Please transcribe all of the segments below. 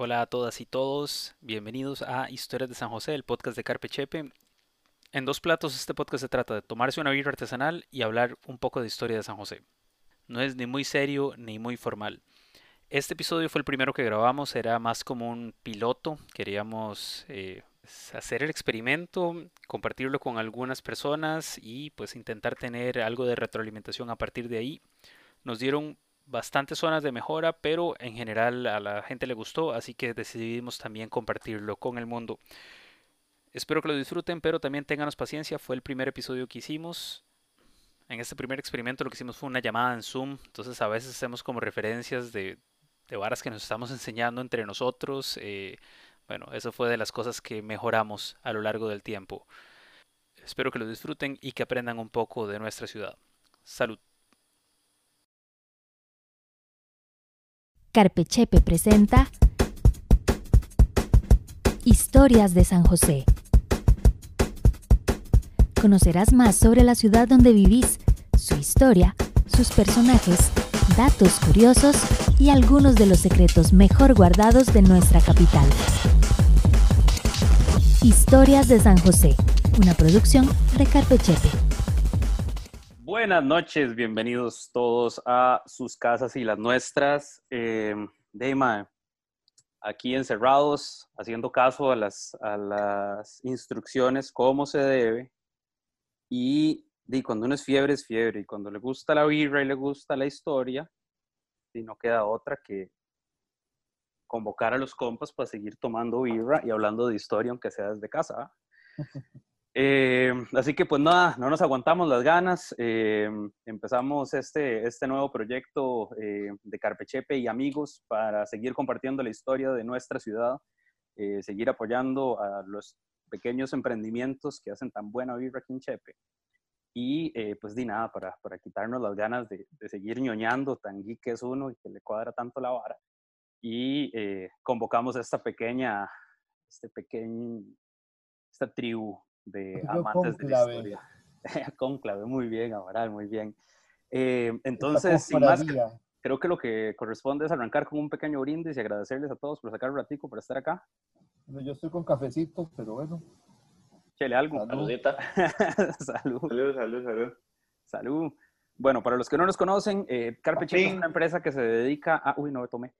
Hola a todas y todos, bienvenidos a Historias de San José, el podcast de Carpe Chepe. En dos platos este podcast se trata de tomarse una birra artesanal y hablar un poco de historia de San José. No es ni muy serio ni muy formal. Este episodio fue el primero que grabamos, era más como un piloto. Queríamos hacer el experimento, compartirlo con algunas personas y pues intentar tener algo de retroalimentación a partir de ahí. Nos dieron bastantes zonas de mejora, pero en general a la gente le gustó, así que decidimos también compartirlo con el mundo. Espero que lo disfruten, pero también ténganos paciencia. Fue el primer episodio que hicimos. En este primer experimento lo que hicimos fue una llamada en Zoom, entonces a veces hacemos como referencias de varas que nos estamos enseñando entre nosotros. Bueno, eso fue de las cosas que mejoramos a lo largo del tiempo. Espero que lo disfruten y que aprendan un poco de nuestra ciudad. Salud. Carpe Chepe presenta Historias de San José. Conocerás más sobre la ciudad donde vivís, su historia, sus personajes, datos curiosos y algunos de los secretos mejor guardados de nuestra capital. Historias de San José, una producción de Carpe Chepe. Buenas noches, bienvenidos todos a sus casas y las nuestras. Deima, aquí encerrados, haciendo caso a las instrucciones, como se debe. Y cuando uno es fiebre. Y cuando le gusta la birra y le gusta la historia, y no queda otra que convocar a los compas para seguir tomando birra y hablando de historia, aunque sea desde casa. Así que pues nada, no nos aguantamos las ganas. Empezamos este nuevo proyecto de Carpe Chepe y amigos para seguir compartiendo la historia de nuestra ciudad, seguir apoyando a los pequeños emprendimientos que hacen tan buena birra aquí en Chepe. Y pues di nada, para quitarnos las ganas de seguir ñoñando, tan geek que es uno y que le cuadra tanto la vara. Y convocamos a esta tribu de amantes de la historia. Cónclave, muy bien, Amaral, muy bien. Entonces, sin más, creo que lo que corresponde es arrancar con un pequeño brindis y agradecerles a todos por sacar un ratico, por estar acá. Bueno, yo estoy con cafecito, pero bueno. Chele algo. Saludita. Salud. Salud. Salud. Bueno, para los que no nos conocen, Carpe Chepe es una empresa que se dedica a... Uy, no me tomé.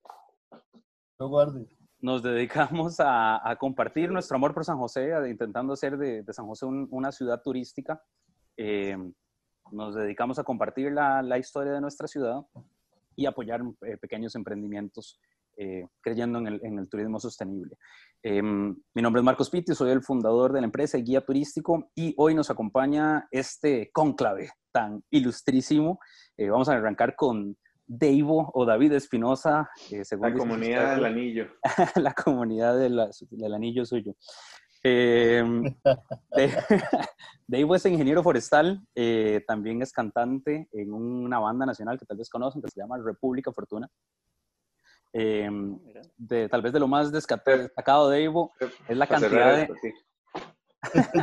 No guarde. Nos dedicamos a compartir nuestro amor por San José, intentando hacer de San José una ciudad turística. Nos dedicamos a compartir la historia de nuestra ciudad y apoyar pequeños emprendimientos, creyendo en el turismo sostenible. Mi nombre es Marcos Pitti, soy el fundador de la empresa y guía turístico, y hoy nos acompaña este cónclave tan ilustrísimo. Vamos a arrancar con Deivo o David Espinosa, según la comunidad del anillo. La comunidad del anillo suyo. Deivo es ingeniero forestal, también es cantante en una banda nacional que tal vez conocen, que se llama República Fortuna. Tal vez de lo más destacado de Evo es la cantidad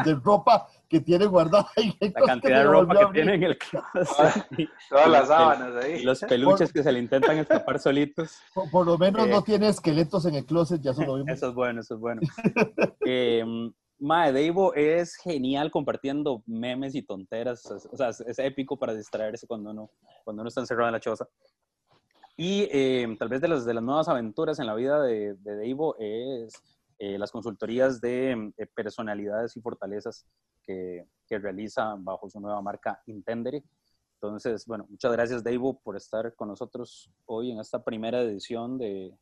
de ropa que tiene guardada ahí. La cantidad de ropa que tiene en el closet. Todas las sábanas ahí. Los peluches que se le intentan escapar solitos. Por lo menos no tiene esqueletos en el closet, ya se lo vimos. Eso es bueno. Mae, Deivo es genial compartiendo memes y tonteras. O sea, es épico para distraerse cuando uno está encerrado en la choza. Y tal vez de las nuevas aventuras en la vida de Deivo es las consultorías de personalidades y fortalezas que realiza bajo su nueva marca Intendere. Entonces, bueno, muchas gracias, Deivo, por estar con nosotros hoy en esta primera edición de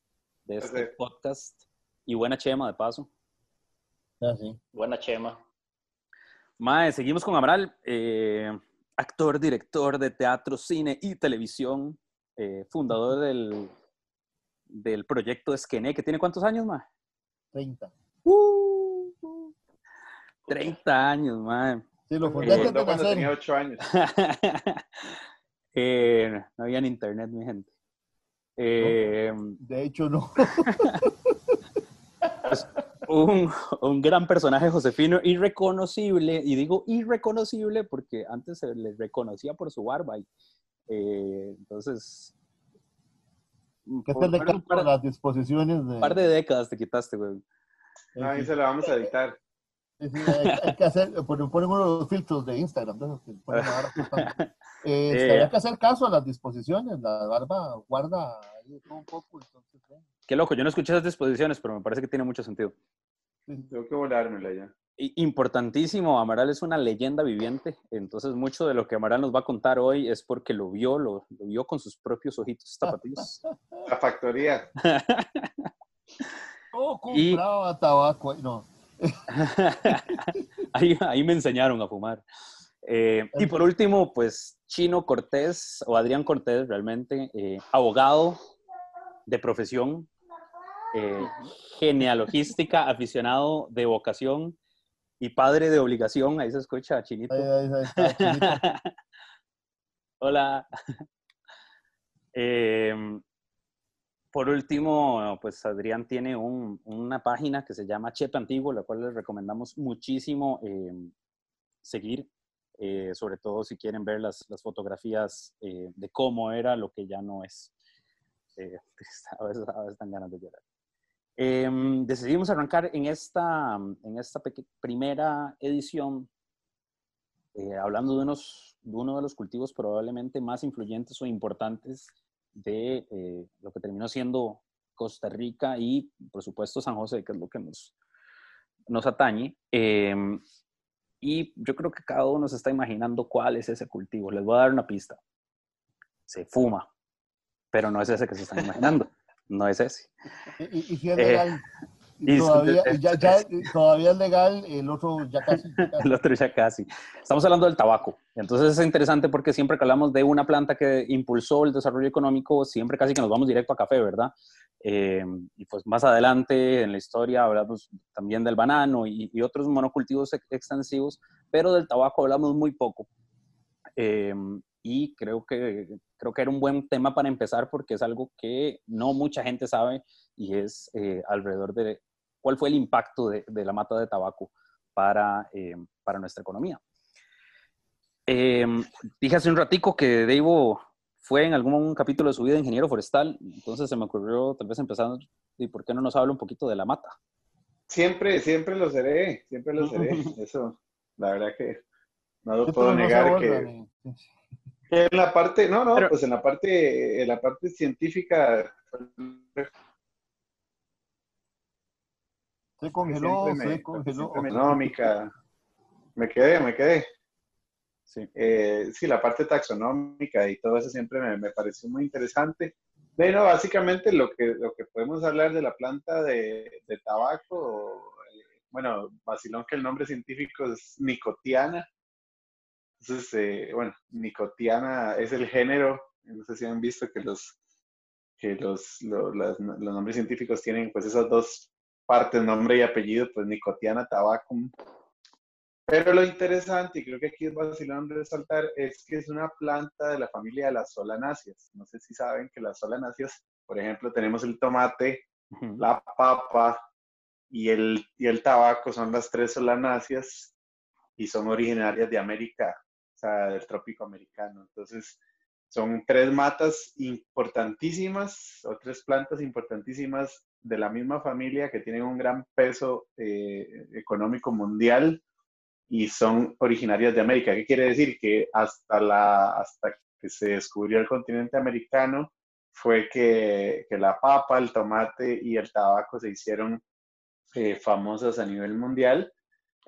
este podcast. Y buena chema, de paso. Ah, sí. Buena chema. Mae, seguimos con Amaral, actor, director de teatro, cine y televisión. Fundador del proyecto Esqueneque, que tiene ¿cuántos años, ma? 30. 30 años, ma. Sí, lo fundé cuando tenía 8 años. No había ni internet, mi gente. No, de hecho, no. Pues, un gran personaje josefino, irreconocible, y digo irreconocible porque antes se les reconocía por su barba y entonces ¿Qué te decadas para las disposiciones de...? Un par de décadas te quitaste, güey. Ahí se la vamos a editar. Sí, sí, hay que hacer, ponen unos filtros de Instagram, entonces, hay que hacer caso a las disposiciones, la barba guarda ahí todo un poco. Entonces, qué loco, yo no escuché esas disposiciones, pero me parece que tiene mucho sentido. Sí. Tengo que volármela ya. Importantísimo, Amaral es una leyenda viviente, entonces mucho de lo que Amaral nos va a contar hoy es porque lo vio con sus propios ojitos tapatíos. La factoría. Todo compraba tabaco, no. ahí me enseñaron a fumar. Y por último, pues Chino Cortés, o Adrián Cortés realmente, abogado de profesión, genealogística, aficionado de vocación y padre de obligación. Ahí se escucha a Chinito. Ahí está, Chinito. Hola. Por último, pues Adrián tiene una página que se llama Cheto Antiguo, la cual les recomendamos muchísimo seguir, sobre todo si quieren ver las fotografías de cómo era lo que ya no es. A veces están ganas de llorar. Decidimos arrancar en esta primera edición hablando de uno de los cultivos probablemente más influyentes o importantes de lo que terminó siendo Costa Rica y, por supuesto, San José, que es lo que nos atañe. Y yo creo que cada uno se está imaginando cuál es ese cultivo. Les voy a dar una pista. Se fuma, pero no es ese que se están imaginando. No es ese. ¿Y si es legal? Todavía es legal, el otro ya casi. El otro ya casi. Estamos hablando del tabaco. Entonces es interesante porque siempre que hablamos de una planta que impulsó el desarrollo económico, siempre casi que nos vamos directo a café, ¿verdad? Y pues más adelante en la historia hablamos también del banano y otros monocultivos extensivos, pero del tabaco hablamos muy poco. Y creo que era un buen tema para empezar porque es algo que no mucha gente sabe y es alrededor de cuál fue el impacto de la mata de tabaco para nuestra economía. Dije hace un ratico que Deivo fue en algún capítulo de su vida ingeniero forestal, entonces se me ocurrió tal vez empezando, ¿y por qué no nos habla un poquito de la mata? Siempre lo seré, eso, la verdad que no lo puedo negar que... En la parte, pero, pues en la parte científica... Se congeló. Taxonómica. Me quedé. Sí. La parte taxonómica y todo eso siempre me pareció muy interesante. Bueno, básicamente lo que podemos hablar de la planta de tabaco, bueno, vacilón que el nombre científico es nicotiana. Entonces, nicotiana es el género. No sé si han visto que los nombres científicos tienen pues esas dos partes, nombre y apellido, pues nicotiana tabacum. Pero lo interesante, y creo que aquí es vacilón resaltar, es que es una planta de la familia de las solanáceas. No sé si saben que las solanáceas, por ejemplo, tenemos el tomate, la papa y el tabaco, son las tres solanáceas. Y son originarias de América, o sea, del trópico americano. Entonces, son tres matas importantísimas, o tres plantas importantísimas de la misma familia que tienen un gran peso económico mundial y son originarias de América. ¿Qué quiere decir? Que hasta que se descubrió el continente americano fue que la papa, el tomate y el tabaco se hicieron famosas a nivel mundial.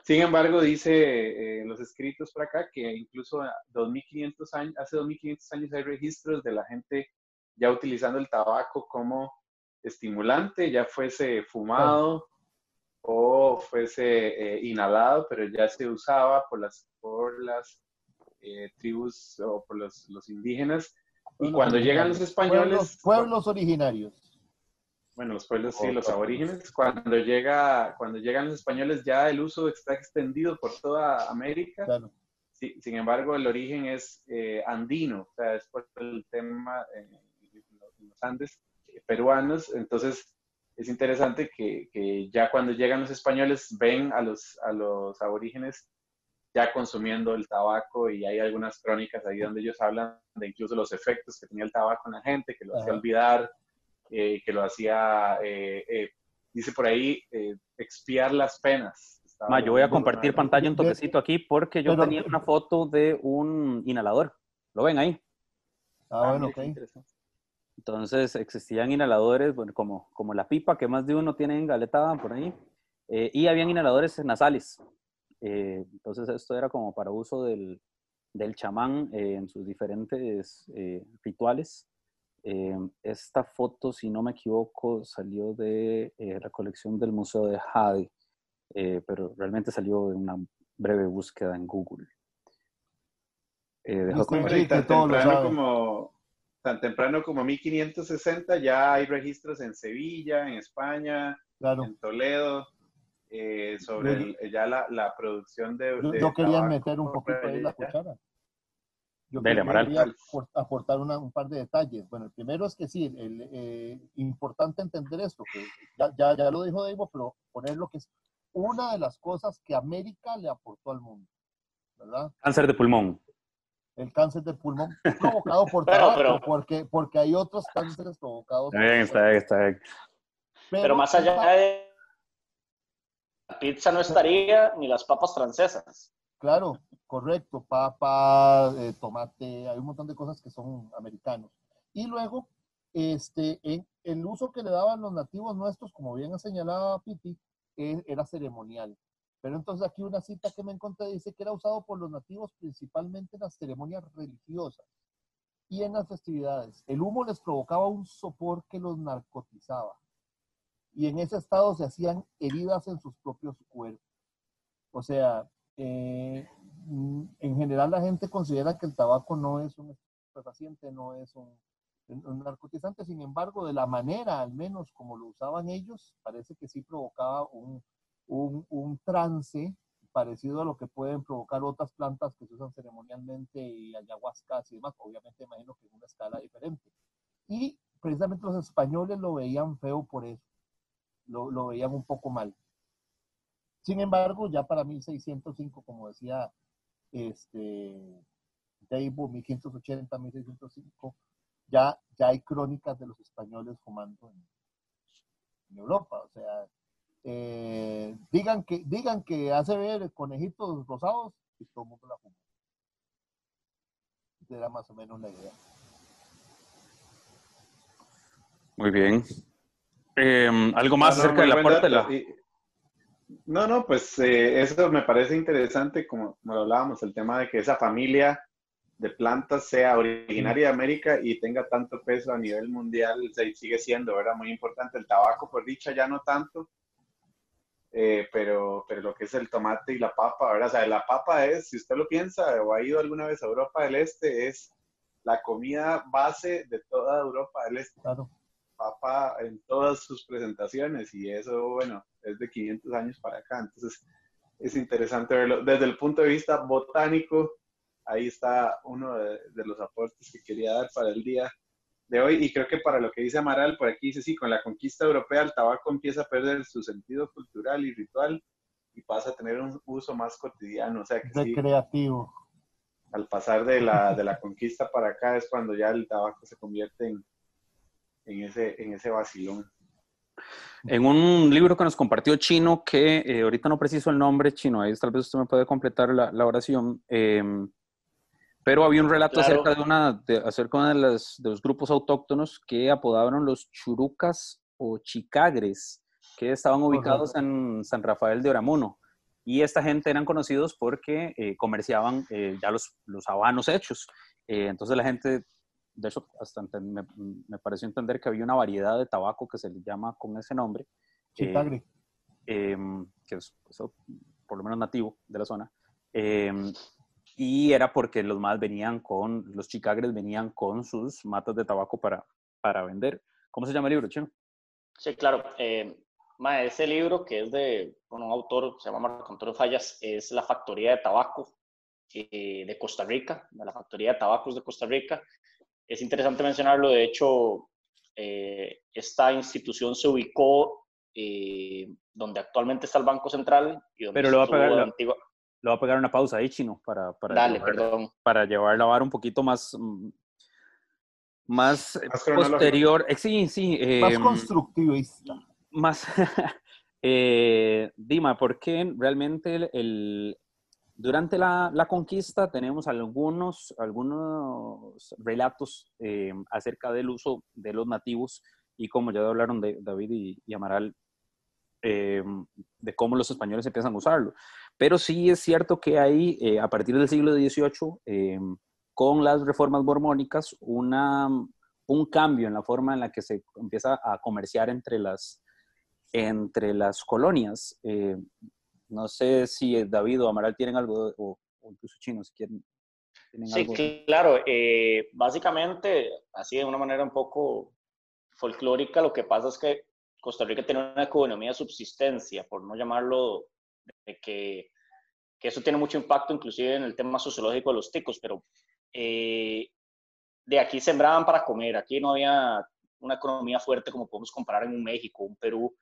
Sin embargo, dice los escritos por acá que incluso hace 2.500 años hay registros de la gente ya utilizando el tabaco como estimulante, ya fuese fumado o fuese inhalado, pero ya se usaba por las tribus o por los indígenas. Y cuando llegan los españoles... Pueblos originarios. Bueno, los pueblos sí, los aborígenes. Cuando llegan los españoles ya el uso está extendido por toda América. Claro. Sí, sin embargo, el origen es andino, o sea, es por el tema en los Andes peruanos. Entonces, es interesante que ya cuando llegan los españoles ven a los aborígenes ya consumiendo el tabaco y hay algunas crónicas ahí donde ellos hablan de incluso los efectos que tenía el tabaco en la gente, que lo hacía olvidar. que lo hacía, dice por ahí, expiar las penas. Ma, yo voy a compartir pantalla un toquecito aquí porque yo tenía una foto de un inhalador. ¿Lo ven ahí? Ah, bueno, ok. Entonces existían inhaladores, bueno, como la pipa que más de uno tiene engaletada por ahí. Y habían inhaladores nasales. Entonces esto era como para uso del chamán en sus diferentes rituales. Esta foto, si no me equivoco, salió de la colección del Museo de Jade. Pero realmente salió de una breve búsqueda en Google. Tan temprano como 1560 ya hay registros en Sevilla, en España, claro, en Toledo, sobre ya la producción de... Yo quería meter un poquito ahí la cuchara. Yo quería aportar un par de detalles. Bueno, el primero es que sí, importante entender esto, que ya lo dijo Deivo, pero poner lo que es una de las cosas que América le aportó al mundo, ¿verdad? Cáncer de pulmón. El cáncer de pulmón provocado por tabaco, porque hay otros cánceres provocados. Está bien. Pero más allá de la pizza no estaría, ni las papas francesas. Claro, correcto. Papa, tomate, hay un montón de cosas que son americanos. Y luego, el uso que le daban los nativos nuestros, como bien señalaba Piti, era ceremonial. Pero entonces aquí una cita que me encontré dice que era usado por los nativos principalmente en las ceremonias religiosas y en las festividades. El humo les provocaba un sopor que los narcotizaba. Y en ese estado se hacían heridas en sus propios cuerpos. O sea, en general la gente considera que el tabaco no es un estupefaciente, no es un narcotizante. Sin embargo, de la manera, al menos como lo usaban ellos, parece que sí provocaba un trance parecido a lo que pueden provocar otras plantas que se usan ceremonialmente y ayahuascas y demás. Obviamente imagino que en una escala diferente. Y precisamente los españoles lo veían feo por eso. Lo veían un poco mal. Sin embargo, ya para 1605, como decía Deivo, 1580, 1605, ya hay crónicas de los españoles fumando en Europa. O sea, digan que hace ver conejitos rosados y todo el mundo la fuma. Era más o menos la idea. Muy bien. ¿Algo más acerca de la puerta? Eso me parece interesante, como lo hablábamos, el tema de que esa familia de plantas sea originaria de América y tenga tanto peso a nivel mundial, sigue siendo, ¿verdad?, muy importante. El tabaco, por dicha, ya no tanto. Pero lo que es el tomate y la papa, ¿verdad? O sea, la papa es, si usted lo piensa o ha ido alguna vez a Europa del Este, es la comida base de toda Europa del Este. Claro. Papa en todas sus presentaciones, y eso, bueno, es de 500 años para acá. Entonces, es interesante verlo. Desde el punto de vista botánico, ahí está uno de los aportes que quería dar para el día de hoy, y creo que para lo que dice Amaral, por aquí dice, sí, con la conquista europea el tabaco empieza a perder su sentido cultural y ritual y pasa a tener un uso más cotidiano, o sea que recreativo. Sí, al pasar de la conquista para acá es cuando ya el tabaco se convierte en ese vacilón. En un libro que nos compartió Chino, que ahorita no preciso el nombre, Chino, ahí tal vez usted me puede completar la oración, pero había un relato acerca de los grupos autóctonos que apodaron los churucas o chicagres, que estaban ubicados en San Rafael de Oramuno. Y esta gente eran conocidos porque comerciaban ya los habanos hechos. Entonces la gente, de hecho, hasta me pareció entender que había una variedad de tabaco que se le llama con ese nombre. Chicagre. Que es por lo menos nativo de la zona. Y era porque los chicagres venían con sus matas de tabaco para vender. ¿Cómo se llama el libro, Chino? Sí, claro. Ese libro, que es de un autor, se llama Marco Antonio Fallas, es La Factoría de Tabaco de Costa Rica, de la Factoría de Tabacos de Costa Rica. Es interesante mencionarlo. De hecho, esta institución se ubicó donde actualmente está el Banco Central. Y donde le voy a pegar una pausa ahí, Chino, para llevar la vara un poquito más más posterior, sí, más constructivista. Más, Dima, porque realmente durante la conquista tenemos algunos relatos acerca del uso de los nativos y como ya hablaron de David y Amaral, de cómo los españoles empiezan a usarlo. Pero sí es cierto que hay, a partir del siglo XVIII, con las reformas mormónicas, un cambio en la forma en la que se empieza a comerciar entre las colonias. No sé si David o Amaral tienen algo, o incluso chinos, si quieren. Sí, algo. Claro. Básicamente, así de una manera un poco folclórica, lo que pasa es que Costa Rica tiene una economía de subsistencia, por no llamarlo, de que eso tiene mucho impacto inclusive en el tema sociológico de los ticos, pero de aquí sembraban para comer, aquí no había una economía fuerte como podemos comparar en un México, un Perú,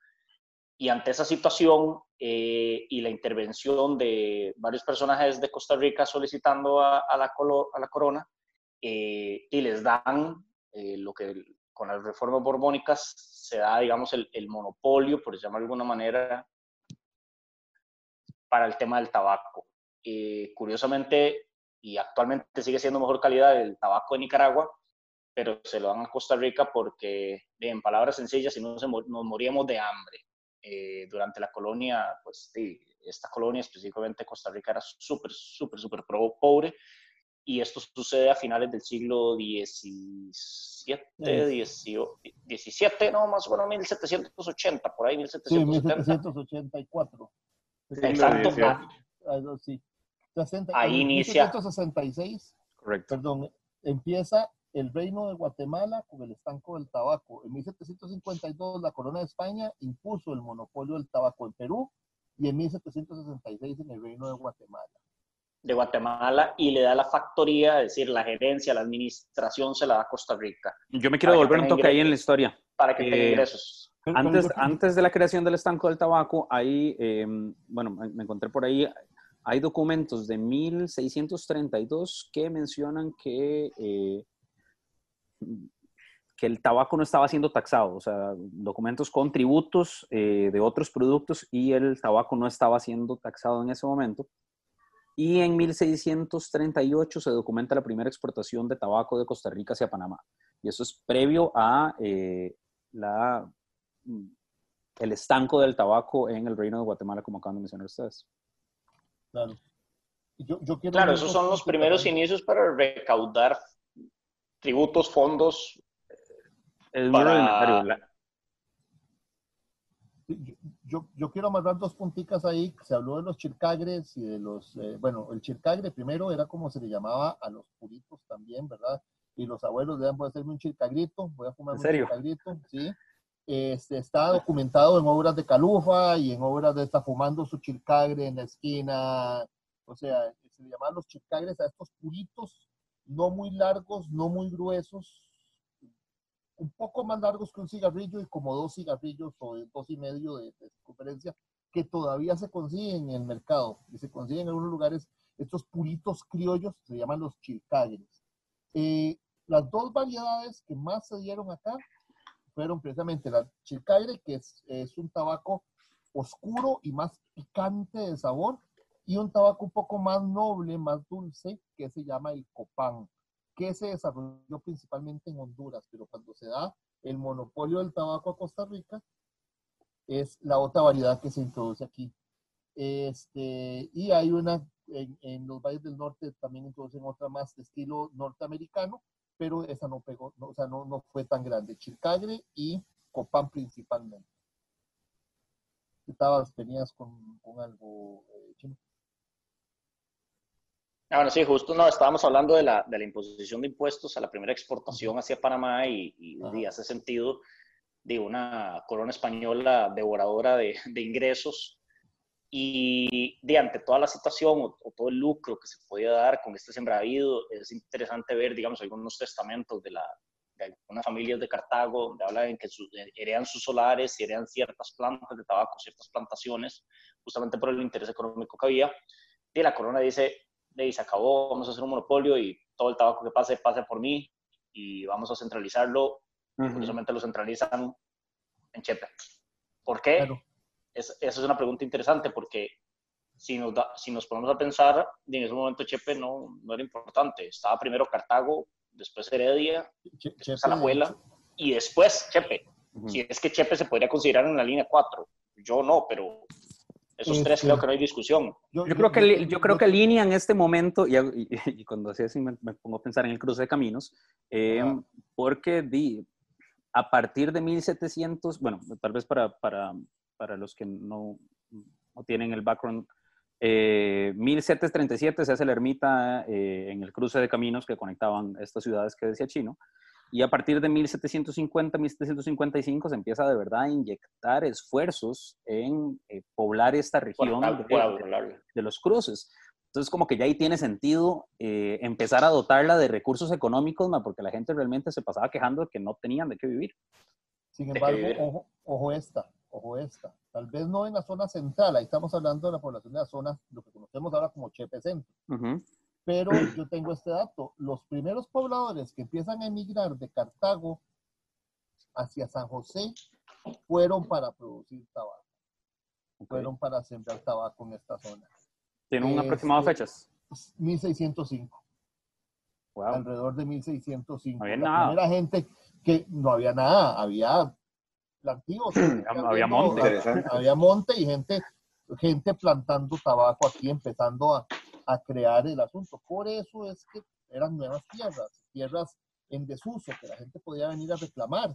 y ante esa situación y la intervención de varios personajes de Costa Rica solicitando a la corona, y les dan lo que con las reformas borbónicas se da, digamos, el monopolio, por llamarlo de alguna manera, para el tema del tabaco. Curiosamente, y actualmente sigue siendo mejor calidad el tabaco de Nicaragua, pero se lo dan a Costa Rica porque, en palabras sencillas, si no nos moríamos de hambre. Durante la colonia, pues sí, esta colonia, específicamente Costa Rica, era súper pobre, y esto sucede a finales del siglo XVII, no, más o menos 1780, por ahí 1770. Sí, 1784. Exacto. Sí. Ahí inicia. En 1766, correcto. Perdón, empieza el Reino de Guatemala con el estanco del tabaco. En 1752 la Corona de España impuso el monopolio del tabaco en Perú y en 1766 en el Reino de Guatemala. Y le da la factoría, es decir, la gerencia, la administración se la da a Costa Rica. Yo me quiero volver un toque ahí en la historia. Para que tenga ingresos. Antes de la creación del estanco del tabaco, ahí, bueno, me encontré por ahí, hay documentos de 1632 que mencionan que el tabaco no estaba siendo taxado, o sea, documentos con tributos de otros productos y el tabaco no estaba siendo taxado en ese momento. Y en 1638 se documenta la primera exportación de tabaco de Costa Rica hacia Panamá. Y eso es previo a el estanco del tabaco en el Reino de Guatemala, como acaban de mencionar ustedes. Claro, claro, esos son los primeros inicios para recaudar tributos, fondos. Yo quiero amarrar dos punticas ahí. Se habló de los chilcagres y de los... bueno, el chilcagre primero era como se le llamaba a los puritos también, ¿verdad? Y los abuelos decían, voy a hacerme un chilcagrito, voy a fumar un chilcagrito, ¿sí? Está documentado en obras de Calufa y en obras de está fumando su chilcagre en la esquina. O sea, se le llamaban los chilcagres a estos puritos, no muy largos, no muy gruesos, un poco más largos que un cigarrillo y como dos cigarrillos o dos y medio de circunferencia, que todavía se consiguen en el mercado y se consiguen en algunos lugares. Estos puritos criollos se llaman los chilcagres. Las dos variedades que más se dieron acá fueron precisamente la chilcagre, que es un tabaco oscuro y más picante de sabor, y un tabaco un poco más noble, más dulce, que se llama el copán, que se desarrolló principalmente en Honduras, pero cuando se da el monopolio del tabaco a Costa Rica, es la otra variedad que se introduce aquí. Y hay una, en los valles del norte también introducen otra más de estilo norteamericano, pero esa no pegó, no, o sea, no fue tan grande. Chilcagre y copán principalmente. ¿Tenías con algo, Chino? Bueno, sí, justo no, estábamos hablando de la imposición de impuestos a la primera exportación hacia Panamá y hace sentido de una corona española devoradora de ingresos y de ante toda la situación o todo el lucro que se podía dar con este sembradío. Es interesante ver, digamos, algunos testamentos de algunas familias de Cartago donde hablan que heredan sus solares y heredan ciertas plantas de tabaco, ciertas plantaciones, justamente por el interés económico que había. Y la corona dice... se acabó, vamos a hacer un monopolio y todo el tabaco que pase por mí. y vamos a centralizarlo. Curiosamente lo centralizan en Chepe. ¿Por qué? Claro. Esa es una pregunta interesante porque si nos ponemos a pensar, en ese momento Chepe no era importante. Estaba primero Cartago, después Heredia, después Alajuela y después Chepe. Si es que Chepe se podría considerar en la línea 4. Yo no, pero esos tres creo que no hay discusión. Yo creo que línea en este momento, y cuando hacía así me pongo a pensar en el cruce de caminos, porque a partir de 1700, bueno, tal vez para los que no tienen el background, 1737 se hace la ermita en el cruce de caminos que conectaban estas ciudades que decía Chino. Y a partir de 1750, 1755 se empieza de verdad a inyectar esfuerzos en poblar esta región de los cruces. Entonces como que ya ahí tiene sentido empezar a dotarla de recursos económicos, ¿no? Porque la gente realmente se pasaba quejando de que no tenían de qué vivir. Sin embargo, ojo esta. Tal vez no en la zona central, ahí estamos hablando de la población de las zonas, lo que conocemos ahora como Chepe Centro. Pero yo tengo este dato. Los primeros pobladores que empiezan a emigrar de Cartago hacia San José fueron para producir tabaco. Fueron para sembrar tabaco en esta zona. ¿Tienen un aproximado fechas? 1605. Wow. Alrededor de 1605. No había nada. Primera gente que no había nada. Había plantíos. Había monte. Había monte y gente plantando tabaco aquí, empezando a crear el asunto. Por eso es que eran nuevas tierras en desuso, que la gente podía venir a reclamar,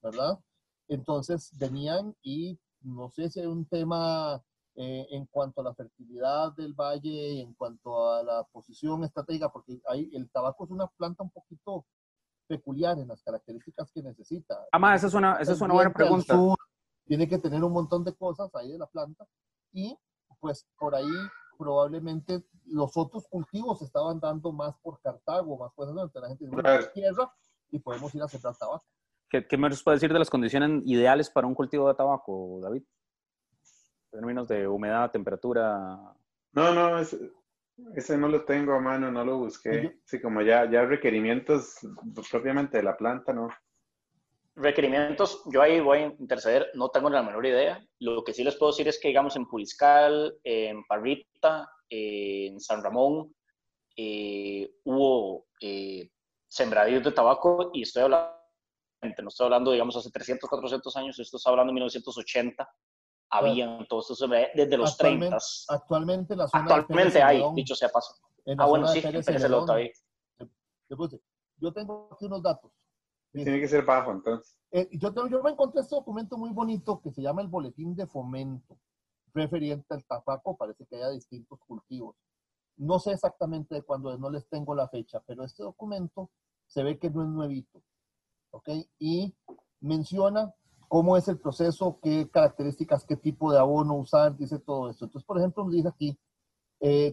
¿verdad? Entonces venían y no sé si hay un tema en cuanto a la fertilidad del valle, en cuanto a la posición estratégica, porque el tabaco es una planta un poquito peculiar en las características que necesita. Además, esa es una buena pregunta. Tiene que tener un montón de cosas ahí de la planta y pues por ahí probablemente los otros cultivos estaban dando más por Cartago, más cosas donde la gente tiene más tierra y podemos ir a sembrar tabaco. ¿Qué me puedes decir de las condiciones ideales para un cultivo de tabaco, David? En términos de humedad, temperatura. No, ese no lo tengo a mano, no lo busqué. Sí, como ya requerimientos propiamente de la planta, ¿no? Requerimientos, yo ahí voy a interceder, no tengo la menor idea. Lo que sí les puedo decir es que, digamos, en Puriscal, en Parrita, en San Ramón, hubo sembradíos de tabaco y estoy hablando, no estoy hablando, digamos, hace 300, 400 años, esto está hablando en 1980, habían todos estos sembradíos desde los 30. Actualmente la zona actualmente hay, León, dicho sea paso. Bueno, sí, péreselo todavía. Yo tengo aquí unos datos. Tiene que ser bajo, entonces. Yo me encontré este documento muy bonito que se llama el Boletín de Fomento, referente al tabaco. Parece que haya distintos cultivos. No sé exactamente de cuándo, no les tengo la fecha, pero este documento se ve que no es nuevito, ¿ok? Y menciona cómo es el proceso, qué características, qué tipo de abono usar, dice todo esto. Entonces, por ejemplo, dice aquí,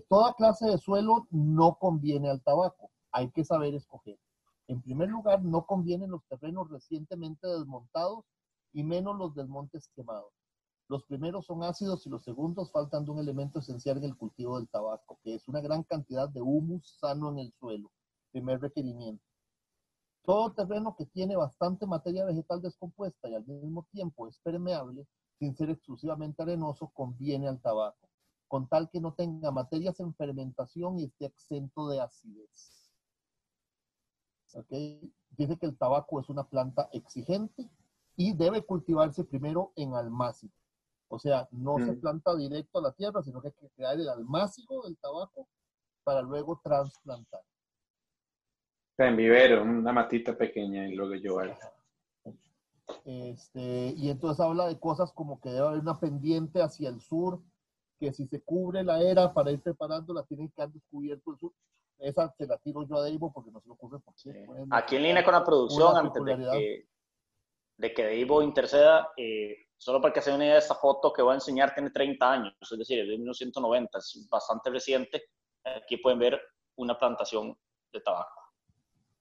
toda clase de suelo no conviene al tabaco. Hay que saber escoger. En primer lugar, no convienen los terrenos recientemente desmontados y menos los desmontes quemados. Los primeros son ácidos y los segundos faltan de un elemento esencial en el cultivo del tabaco, que es una gran cantidad de humus sano en el suelo. Primer requerimiento. Todo terreno que tiene bastante materia vegetal descompuesta y al mismo tiempo es permeable, sin ser exclusivamente arenoso, conviene al tabaco, con tal que no tenga materias en fermentación y esté exento de acidez. Okay. Dice que el tabaco es una planta exigente y debe cultivarse primero en almácigo. O sea, no se planta directo a la tierra, sino que hay que crear el almácigo del tabaco para luego trasplantar. En vivero, una matita pequeña y luego llevar. Y entonces habla de cosas como que debe haber una pendiente hacia el sur, que si se cubre la era para ir preparándola, tiene que haber descubierto el sur. Esa se la tiro yo a Deibo porque no se lo ocurre por qué. Aquí en línea con la producción, antes de que Deibo interceda, solo para que se den una idea, esta foto que voy a enseñar tiene 30 años, es decir, es de 1990, es bastante reciente. Aquí pueden ver una plantación de tabaco,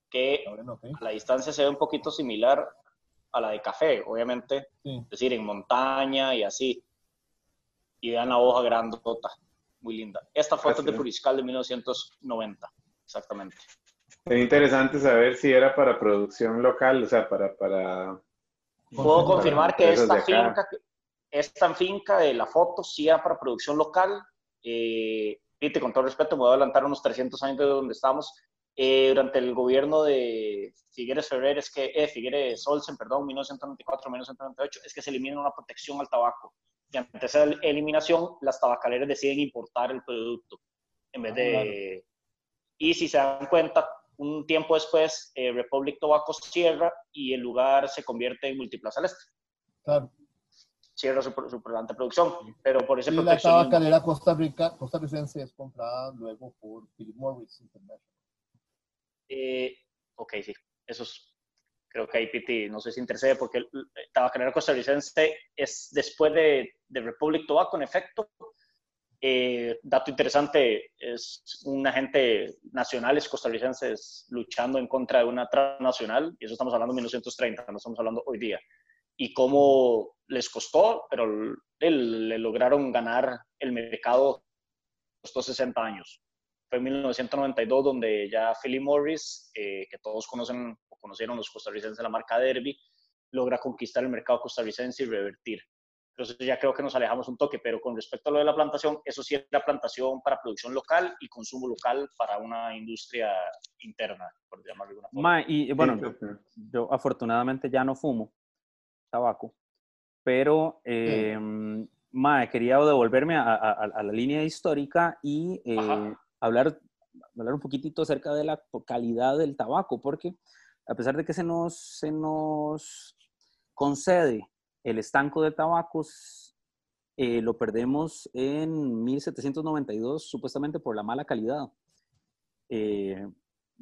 que a la distancia se ve un poquito similar a la de café, obviamente, es decir, en montaña y así. Y vean la hoja grandota. Muy linda. Esta foto es de Puriscal de 1990, exactamente. Es interesante saber si era para producción local, o sea, para... Puedo confirmar que esta finca de la foto sí era para producción local. Viste, con todo respeto, me voy a adelantar unos 300 años de donde estamos. Durante el gobierno de Figueres Olsen, perdón, 1994-1998, es que se elimina una protección al tabaco. Y ante esa eliminación, las tabacaleras deciden importar el producto. En vez de... Claro. Y si se dan cuenta, un tiempo después, Republic Tobacco cierra y el lugar se convierte en Multiplaza Leste. Claro. Cierra su planta de producción, pero por ese protección... La tabacalera costarricense es comprada luego por Philip Morris International. Ok, sí. Eso es... Creo que IPT, no sé si intercede, porque Tabacalera Costarricense es después de Republic Tobacco, en efecto. Dato interesante, es un agente nacionales costarricenses luchando en contra de una transnacional, y eso estamos hablando de 1930, no estamos hablando hoy día. Y cómo les costó, pero le lograron ganar el mercado, costó 60 años. Fue en 1992 donde ya Philip Morris, que todos conocen o conocieron los costarricenses de la marca Derby, logra conquistar el mercado costarricense y revertir. Entonces ya creo que nos alejamos un toque, pero con respecto a lo de la plantación, eso sí era plantación para producción local y consumo local para una industria interna, por llamarlo de alguna forma. Y bueno, yo afortunadamente ya no fumo tabaco, pero... quería devolverme a la línea histórica y... Hablar un poquitito acerca de la calidad del tabaco, porque a pesar de que se nos concede el estanco de tabacos, lo perdemos en 1792 supuestamente por la mala calidad.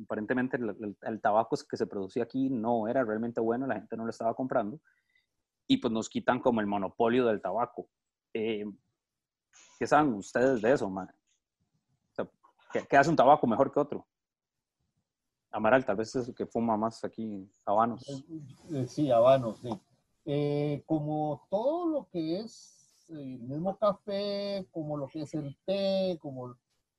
Aparentemente el tabaco que se producía aquí no era realmente bueno, la gente no lo estaba comprando y pues nos quitan como el monopolio del tabaco. ¿Qué saben ustedes de eso, man? ¿Qué hace un tabaco mejor que otro? Amaral, tal vez es el que fuma más aquí, habanos. Sí, habanos, sí. Como todo lo que es el mismo café, como lo que es el té, como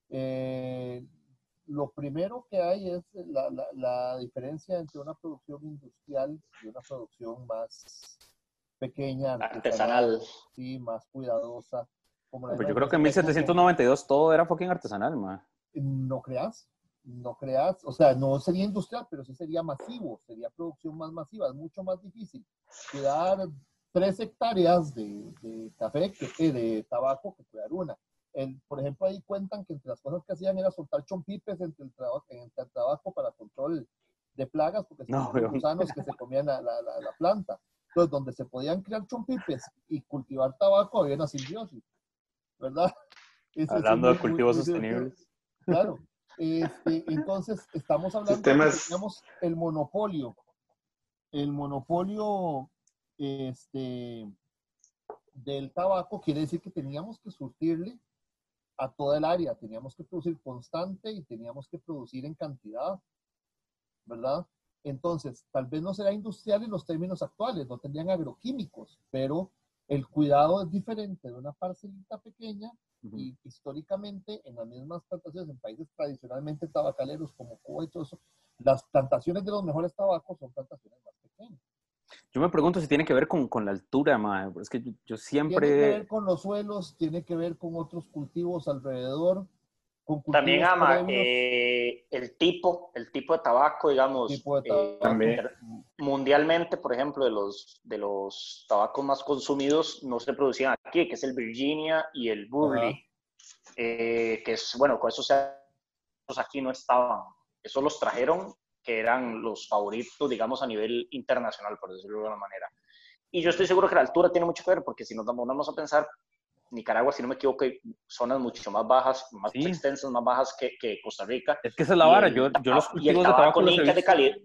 lo primero que hay es la diferencia entre una producción industrial y una producción más pequeña, artesanal. Sí, más cuidadosa. Como yo creo que en 1792 todo era fucking artesanal, man. No creas, o sea, no sería industrial, pero sí sería masivo, sería producción más masiva, es mucho más difícil cuidar 3 hectáreas de tabaco que cuidar una. Por ejemplo, ahí cuentan que entre las cosas que hacían era soltar chompipes entre el tabaco para control de plagas, porque los gusanos que se comían la planta. Entonces, donde se podían criar chompipes y cultivar tabaco, había una simbiosis, ¿verdad? Hablando de cultivos sostenibles. Claro. Entonces, estamos hablando de que teníamos el monopolio. El monopolio del tabaco quiere decir que teníamos que surtirle a toda el área. Teníamos que producir constante y teníamos que producir en cantidad, ¿verdad? Entonces, tal vez no será industrial en los términos actuales, no tendrían agroquímicos, pero el cuidado es diferente de una parcelita pequeña. Y históricamente en las mismas plantaciones, en países tradicionalmente tabacaleros como Cuba y todo eso, las plantaciones de los mejores tabacos son plantaciones más pequeñas. Yo me pregunto si tiene que ver con la altura, mae. Es que yo siempre... Tiene que ver con los suelos, tiene que ver con otros cultivos alrededor. También ama el tipo de tabaco, digamos, mundialmente, por ejemplo, de los tabacos más consumidos no se producían aquí, que es el Virginia y el Burley, que es, bueno, con esos aquí no estaban, esos los trajeron, que eran los favoritos, digamos, a nivel internacional, por decirlo de alguna manera. Y yo estoy seguro que la altura tiene mucho que ver, porque si nos vamos a pensar, Nicaragua, si no me equivoco, hay zonas mucho más bajas, más extensas, más bajas que Costa Rica. Es que esa es la vara. Yo los cultivos de tabaco nica de calidad.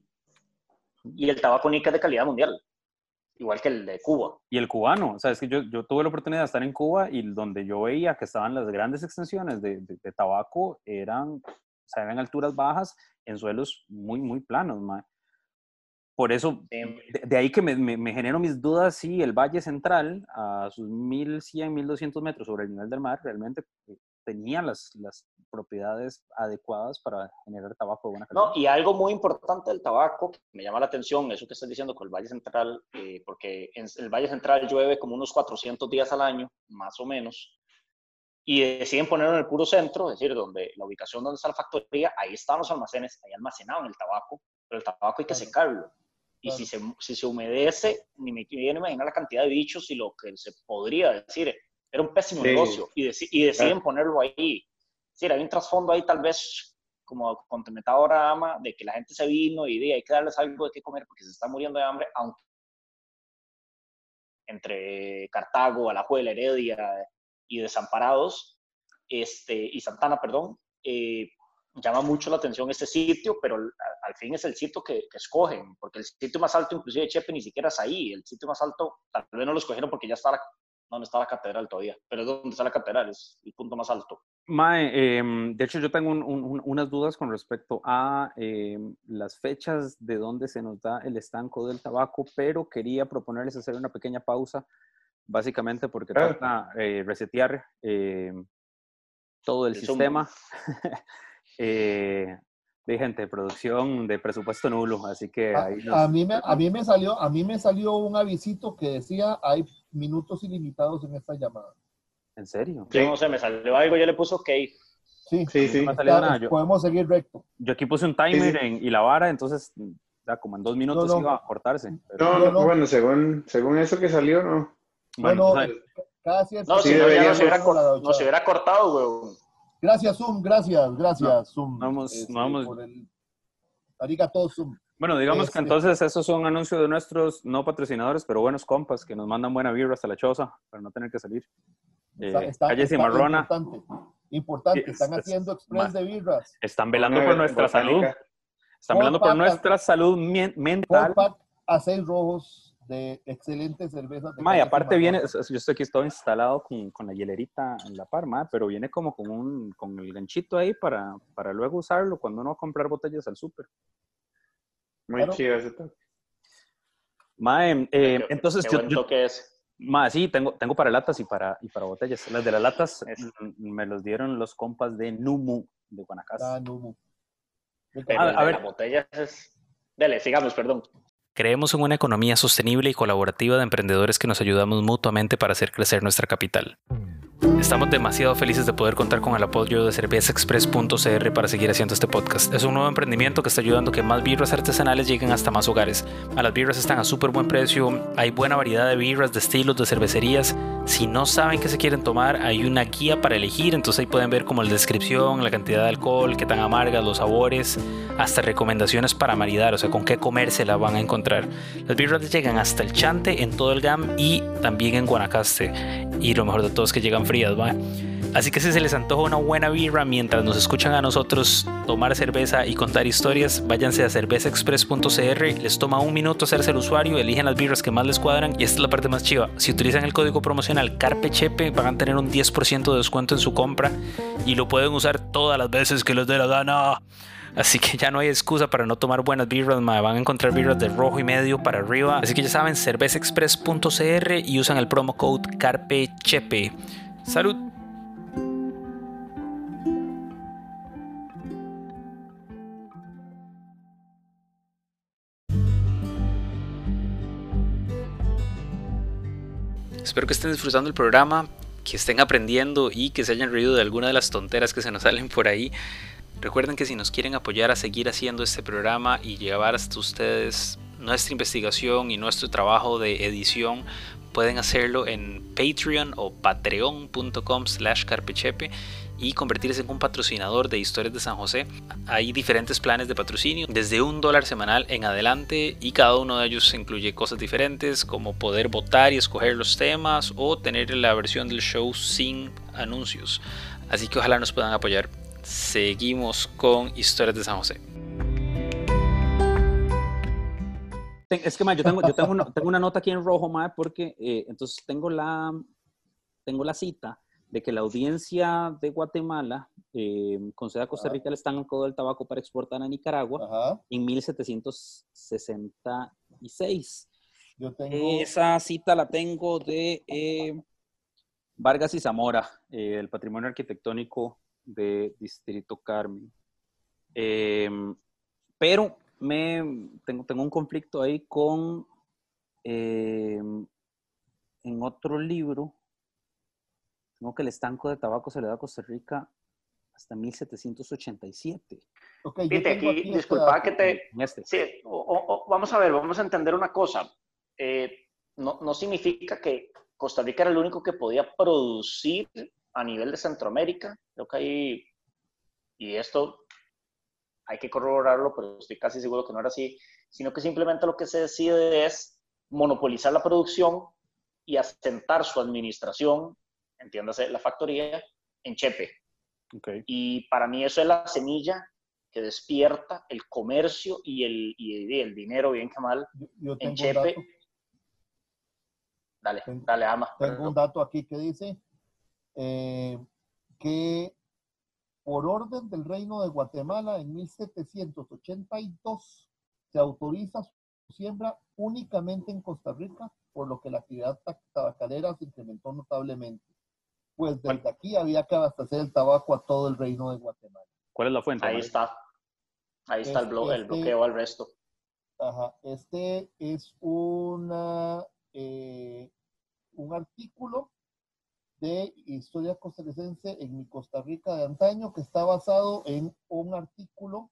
Y el tabaco nica de calidad mundial. Igual que el de Cuba. Y el cubano. O sea, es que yo tuve la oportunidad de estar en Cuba y donde yo veía que estaban las grandes extensiones de tabaco eran alturas bajas en suelos muy, muy planos, man. Por eso, de ahí que me genero mis dudas si el Valle Central, a sus 1.100, 1.200 metros sobre el nivel del mar, realmente tenía las propiedades adecuadas para generar tabaco de buena calidad. No, y algo muy importante del tabaco, que me llama la atención, eso que estás diciendo con el Valle Central, porque en el Valle Central llueve como unos 400 días al año, más o menos, y deciden ponerlo en el puro centro, es decir, donde la ubicación donde está la factoría, ahí están los almacenes, ahí almacenaban el tabaco, pero el tabaco hay que secarlo. Y si se humedece, ni me quiero imaginar la cantidad de bichos y lo que se podría decir. Era un pésimo negocio. Y deciden ponerlo ahí. Es decir, hay un trasfondo ahí, tal vez, como comentaba ahora Ama, de que la gente se vino y de hay que darles algo de qué comer porque se está muriendo de hambre, aunque entre Cartago, Alajuela, Heredia y Desamparados, y Santana, perdón, llama mucho la atención este sitio, pero al fin es el sitio que escogen, porque el sitio más alto, inclusive Chepe, ni siquiera es ahí. El sitio más alto, tal vez no lo escogieron porque ya está donde está la catedral todavía, pero es donde está la catedral, es el punto más alto. Mae, de hecho yo tengo unas dudas con respecto a las fechas de donde se nos da el estanco del tabaco, pero quería proponerles hacer una pequeña pausa, básicamente porque trata resetear todo el sistema. De gente de producción de presupuesto nulo, así que ahí a mí me salió un avisito que decía hay minutos ilimitados en esta llamada. ¿En serio? Sí. Yo no sé, me salió algo, yo le puse ok. Sí. No claro, podemos seguir recto. Yo aquí puse un timer y la vara, entonces ya como en 2 minutos iba a cortarse. Pero... No, bueno, según eso que salió, no. Bueno, cada cierto se hubiera cortado, weón. Gracias, Zoom. Gracias, Zoom. Vamos. Arigato, Zoom. Bueno, digamos que entonces esos son anuncios de nuestros no patrocinadores, pero buenos compas que nos mandan buena vibra hasta la choza para no tener que salir. Calle Cimarrona. Importante. Están haciendo express de birras. Están velando por nuestra salud. Están velando por nuestra salud mental. Pack a 6 rojos de excelentes cervezas. Ma, y aparte viene, yo estoy aquí todo instalado con la hielerita en la par, ma, pero viene como con el ganchito ahí para luego usarlo cuando uno va a comprar botellas al súper. Muy chido ese tal. Ma, entonces ma, sí, tengo para latas y para botellas. Las de las latas me los dieron los compas de Numu, de Guanacaste. Ah, Numu. A ver. Las botellas es... Dele, sigamos, perdón. Creemos en una economía sostenible y colaborativa de emprendedores que nos ayudamos mutuamente para hacer crecer nuestra capital. Estamos demasiado felices de poder contar con el apoyo de CervezaExpress.cr para seguir haciendo este podcast. Es un nuevo emprendimiento que está ayudando a que más birras artesanales lleguen hasta más hogares. A las birras están a súper buen precio, hay buena variedad de birras, de estilos, de cervecerías. Si no saben qué se quieren tomar, hay una guía para elegir, entonces ahí pueden ver como la descripción, la cantidad de alcohol, qué tan amargas, los sabores, hasta recomendaciones para maridar, o sea, con qué comérsela van a encontrar. Las birras llegan hasta el Chante, en todo el GAM y también en Guanacaste. Y lo mejor de todo es que llegan frías, ¿va? Así que si se les antoja una buena birra mientras nos escuchan a nosotros tomar cerveza y contar historias, váyanse a CervezaExpress.cr, les toma 1 minuto hacerse el usuario, eligen las birras que más les cuadran y esta es la parte más chiva. Si utilizan el código promocional Carpe Chepe van a tener un 10% de descuento en su compra y lo pueden usar todas las veces que les dé la gana. Así que ya no hay excusa para no tomar buenas birras, mae. Van a encontrar birras de $1.50 para arriba. Así que ya saben, CervezaExpress.cr y usan el promo code CarpeChepe. ¡Salud! Espero que estén disfrutando el programa, que estén aprendiendo y que se hayan reído de alguna de las tonteras que se nos salen por ahí. Recuerden que si nos quieren apoyar a seguir haciendo este programa y llevar hasta ustedes nuestra investigación y nuestro trabajo de edición, pueden hacerlo en Patreon o patreon.com/carpechepe y convertirse en un patrocinador de Historias de San José. Hay diferentes planes de patrocinio, desde $1 semanal en adelante, y cada uno de ellos incluye cosas diferentes, como poder votar y escoger los temas o tener la versión del show sin anuncios. Así que ojalá nos puedan apoyar. Seguimos con Historias de San José. Es que, mae, yo tengo una nota aquí en rojo, mae, porque entonces tengo la cita de que la audiencia de Guatemala concede a Costa Rica el estanco del tabaco para exportar a Nicaragua en 1766. Yo tengo... Esa cita la tengo de Vargas y Zamora, el patrimonio arquitectónico de Distrito Carmen. Pero tengo un conflicto ahí con, en otro libro, tengo que el estanco de tabaco se le da a Costa Rica hasta 1787. Okay, viste, aquí disculpa que te... Sí, vamos a ver, vamos a entender una cosa. No significa que Costa Rica era el único que podía producir a nivel de Centroamérica. Creo que hay, y esto hay que corroborarlo, pero estoy casi seguro que no era así, sino que simplemente lo que se decide es monopolizar la producción y asentar su administración, entiéndase, la factoría, en Chepe. Okay. Y para mí eso es la semilla que despierta el comercio y el dinero, bien que mal, en Chepe. Dale, ama. Tengo un dato aquí que dice que por orden del Reino de Guatemala en 1782 se autoriza su siembra únicamente en Costa Rica, por lo que la actividad tabacalera se incrementó notablemente. Pues desde aquí había que abastecer el tabaco a todo el Reino de Guatemala. ¿Cuál es la fuente? Ahí está. Ahí está el bloqueo al resto. Ajá. Este es un artículo de Historia Costarricense en Mi Costa Rica de Antaño, que está basado en un artículo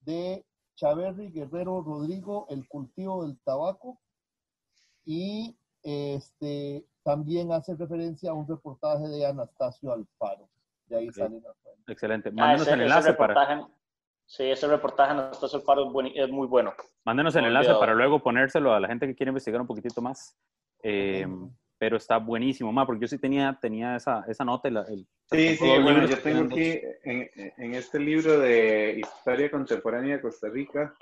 de Chaverri Guerrero Rodrigo, El cultivo del tabaco, y también hace referencia a un reportaje de Anastasio Alfaro. De ahí sale la fuente. Excelente. Mándenos el enlace para... Sí, ese reportaje de Anastasio Alfaro es muy bueno. Mándenos el enlace para luego ponérselo a la gente que quiere investigar un poquitito más. Pero está buenísimo, ma, porque yo sí tenía esa nota. Bueno, yo tengo aquí en este libro de Historia Contemporánea de Costa Rica,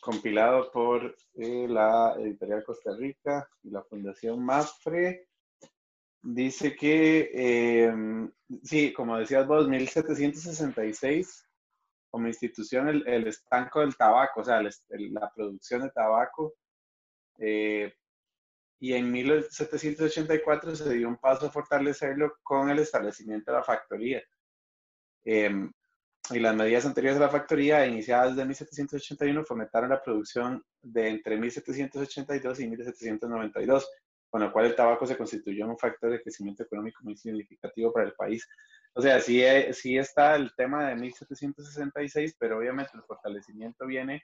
compilado por la Editorial Costa Rica y la Fundación MAFRE, dice que, sí, como decías vos, 1766, como institución, el estanco del tabaco, o sea, la producción de tabaco. Y en 1784 se dio un paso a fortalecerlo con el establecimiento de la factoría. Y las medidas anteriores de la factoría, iniciadas desde 1781, fomentaron la producción de entre 1782 y 1792. Con lo cual el tabaco se constituyó un factor de crecimiento económico muy significativo para el país. O sea, sí está el tema de 1766, pero obviamente el fortalecimiento viene,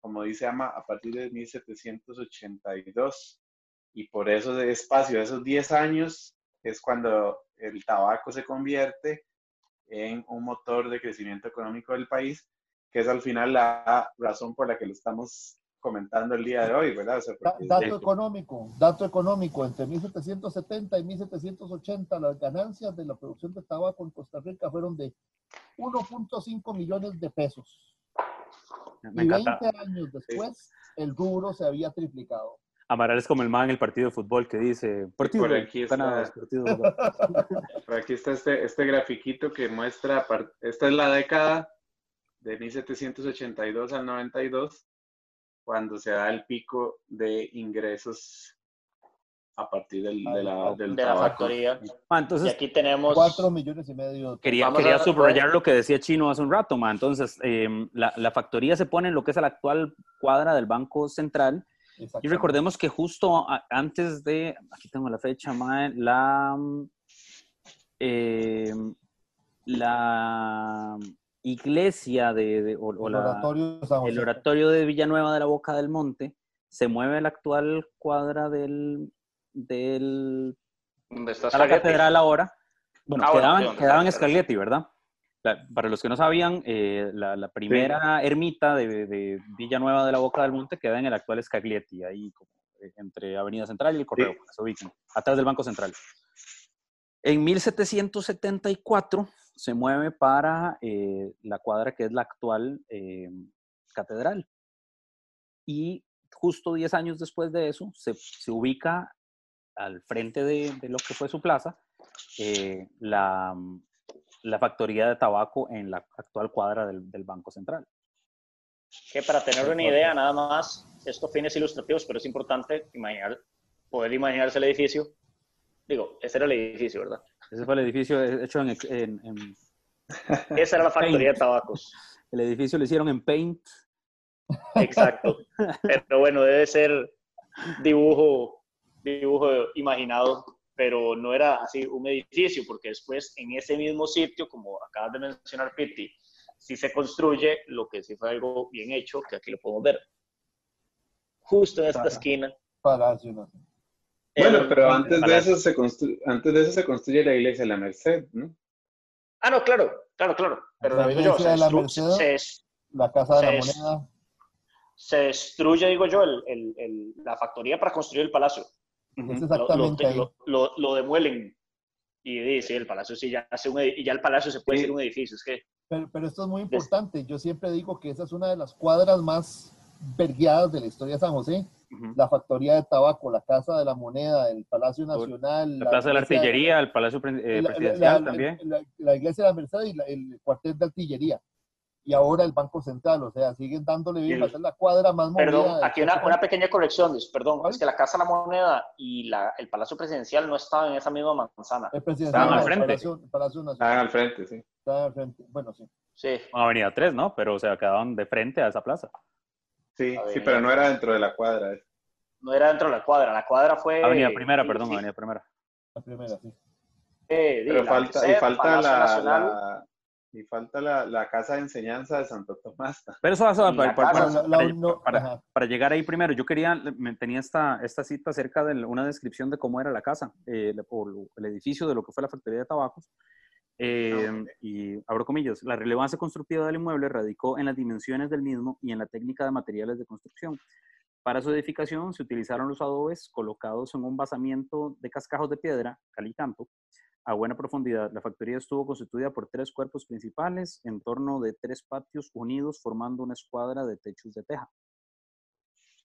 como dice Ama, a partir de 1782. Y por eso de espacio, esos 10 años, es cuando el tabaco se convierte en un motor de crecimiento económico del país, que es al final la razón por la que lo estamos comentando el día de hoy, ¿verdad? O sea, dato económico, entre 1770 y 1780 las ganancias de la producción de tabaco en Costa Rica fueron de 1.5 millones de pesos. Y 20 años después, el rubro se había triplicado. Amaral es como el man en el partido de fútbol que dice, por aquí está este grafiquito que muestra, esta es la década de 1782 al 92, cuando se da el pico de ingresos a partir de la factoría. Entonces, y aquí tenemos 4,5 millones. Quería subrayar lo que decía Chino hace un rato, ma. Entonces, la factoría se pone en lo que es la actual cuadra del Banco Central. Y recordemos que justo antes de, aquí tengo la fecha, ma, la iglesia el oratorio de Villanueva de la Boca del Monte, se mueve la actual cuadra ¿Dónde está la catedral ahora? Bueno, quedaban Scaglietti, ¿verdad? Para los que no sabían, la primera ermita de Villanueva de la Boca del Monte queda en el actual Scaglietti, ahí como, entre Avenida Central y el Correo, atrás del Banco Central. En 1774 se mueve para la cuadra que es la actual catedral. Y justo 10 años después de eso se ubica al frente de lo que fue su plaza, la factoría de tabaco en la actual cuadra del Banco Central. Que para tener una idea nada más, estos fines ilustrativos, pero es importante poder imaginarse el edificio. Digo, este era el edificio, ¿verdad? Ese fue el edificio hecho en... Esa era la factoría de tabacos. El edificio lo hicieron en paint. Exacto. Pero bueno, debe ser dibujo imaginado, pero no era así un edificio, porque después en ese mismo sitio, como acabas de mencionar, Piti, sí se construye lo que sí fue algo bien hecho, que aquí lo podemos ver. Justo en esta esquina. Palacio Nacional. Bueno, pero antes de eso se construye la Iglesia de la Merced, ¿no? Ah, no, claro. Pero la Iglesia de la Merced, la Casa de la Moneda. Se destruye, digo yo, la factoría para construir el palacio. Es exactamente lo demuelen. Y dice, el palacio sí ya hace ya el palacio se puede decir un edificio. Es que, pero esto es muy importante. Yo siempre digo que esa es una de las cuadras más vergueadas de la historia de San José. La factoría de tabaco, la Casa de la Moneda, el Palacio Nacional, la Plaza de la Artillería, el Palacio Presidencial también. La Iglesia de la Merced y el cuartel de artillería. Y ahora el Banco Central, o sea, siguen dándole bien, va a ser la cuadra más movida. Perdón, aquí una pequeña corrección, perdón, ¿cuál? Es que la Casa de la Moneda y el Palacio Presidencial no estaban en esa misma manzana. Estaban al frente. Palacio Nacional. Estaban al frente, sí. Estaban al frente, bueno, sí. Sí. Bueno, Avenida 3, ¿no? Pero, o sea, quedaban de frente a esa plaza. Sí, sí, pero no era dentro de la cuadra. No era dentro de la cuadra. La cuadra fue... Avenida Primera. La primera, sí. Pero falta la Casa de Enseñanza de Santo Tomás. Pero para llegar ahí primero, yo tenía esta cita cerca de una descripción de cómo era la casa, el edificio de lo que fue la factoría de tabacos. Y abro comillas, la relevancia constructiva del inmueble radicó en las dimensiones del mismo y en la técnica de materiales de construcción. Para su edificación se utilizaron los adobes colocados en un basamiento de cascajos de piedra, cal y canto, a buena profundidad. La factoría estuvo constituida por 3 cuerpos principales en torno de 3 patios unidos formando una escuadra de techos de teja.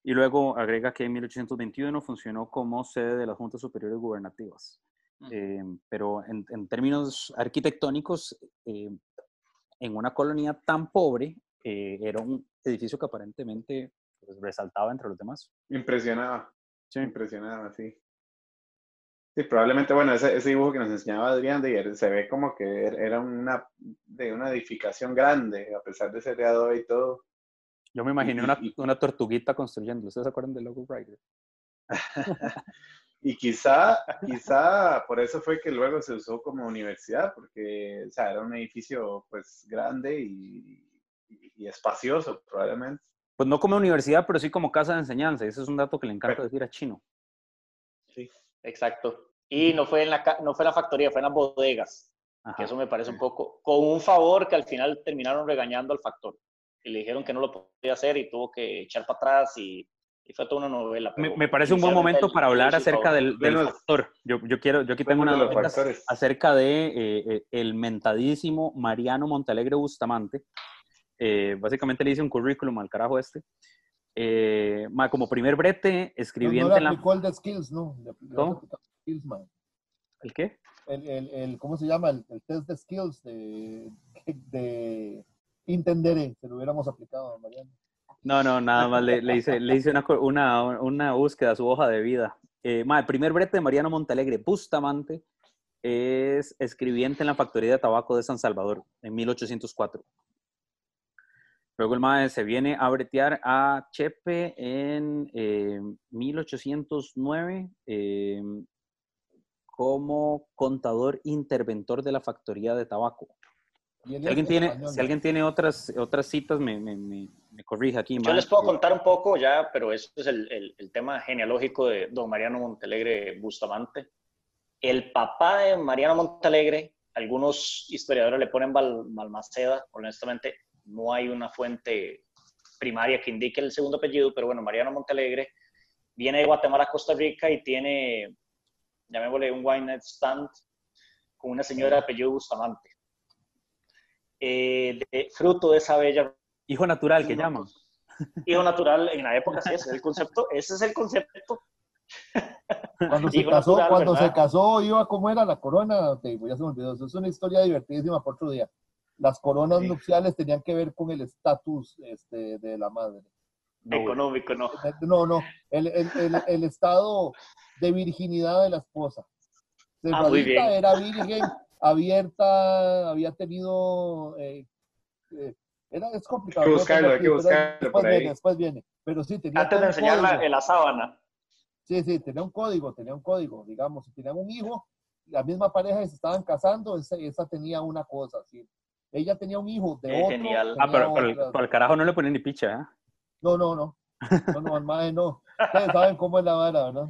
Y luego agrega que en 1821 funcionó como sede de las Juntas Superiores Gubernativas. Pero en términos arquitectónicos, en una colonia tan pobre, era un edificio que aparentemente resaltaba entre los demás. Impresionaba. Sí. Impresionaba, sí. Sí, probablemente, bueno, ese dibujo que nos enseñaba Adrián, se ve como que era una edificación grande, a pesar de ser de adobe y todo. Yo me imaginé una tortuguita construyendo. ¿Ustedes se acuerdan del Logo Rider? Y quizá por eso fue que luego se usó como universidad, porque, o sea, era un edificio pues grande y espacioso, probablemente. Pues no como universidad, pero sí como casa de enseñanza. Ese es un dato que le encanta decir a Chino. Sí, exacto. Y no fue en la factoría, fue en las bodegas. Ajá. Que eso me parece un poco, con un favor que al final terminaron regañando al factor. Y le dijeron que no lo podía hacer y tuvo que echar para atrás y fue toda una novela. Me parece un buen momento para hablar acerca del factor. Yo aquí tengo una nota acerca de el mentadísimo Mariano Montealegre Bustamante. Básicamente le hice un currículum al carajo este. Como primer brete, escribiente... No le aplicó el de Skills, ¿no? ¿No? ¿El qué? ¿Cómo se llama? El test de Skills de Intendere. Se lo hubiéramos aplicado a Mariano. No, nada más le hice una búsqueda a su hoja de vida. El primer brete de Mariano Montealegre Bustamante es escribiente en la factoría de tabaco de San Salvador en 1804. Luego el mae se viene a bretear a Chepe en 1809 como contador interventor de la factoría de tabaco. Si alguien tiene otras citas, me corrige aquí. Yo les puedo contar un poco ya, pero este es el tema genealógico de don Mariano Montealegre Bustamante. El papá de Mariano Montealegre, algunos historiadores le ponen Balmaceda, honestamente no hay una fuente primaria que indique el segundo apellido, pero bueno, Mariano Montealegre viene de Guatemala a Costa Rica y tiene, llamémosle, un wine night stand con una señora de apellido Bustamante. Fruto de esa bella... Hijo natural, que llaman. Hijo natural, en la época sí, ese es el concepto. Ese es el concepto. Cuando se casó, iba como era la corona. Ya se me olvidó. Eso es una historia divertidísima por otro día. Las coronas nupciales tenían que ver con el estatus de la madre. Económico, ¿no? No. El estado de virginidad de la esposa. Cerradita, era virgen, abierta, había tenido... es complicado. Hay que buscarlo, hay que buscarlo. Después viene, Pero sí, tenía antes de enseñarla en la sábana. Sí, sí, tenía un código, digamos. Si tenían un hijo, la misma pareja que se estaban casando, esa tenía una cosa, sí. Ella tenía un hijo de otro. Genial. Ah, pero por el carajo no le ponen ni picha, ¿eh? No, no, no. No, al mae no. Ustedes saben cómo es la vara, ¿verdad?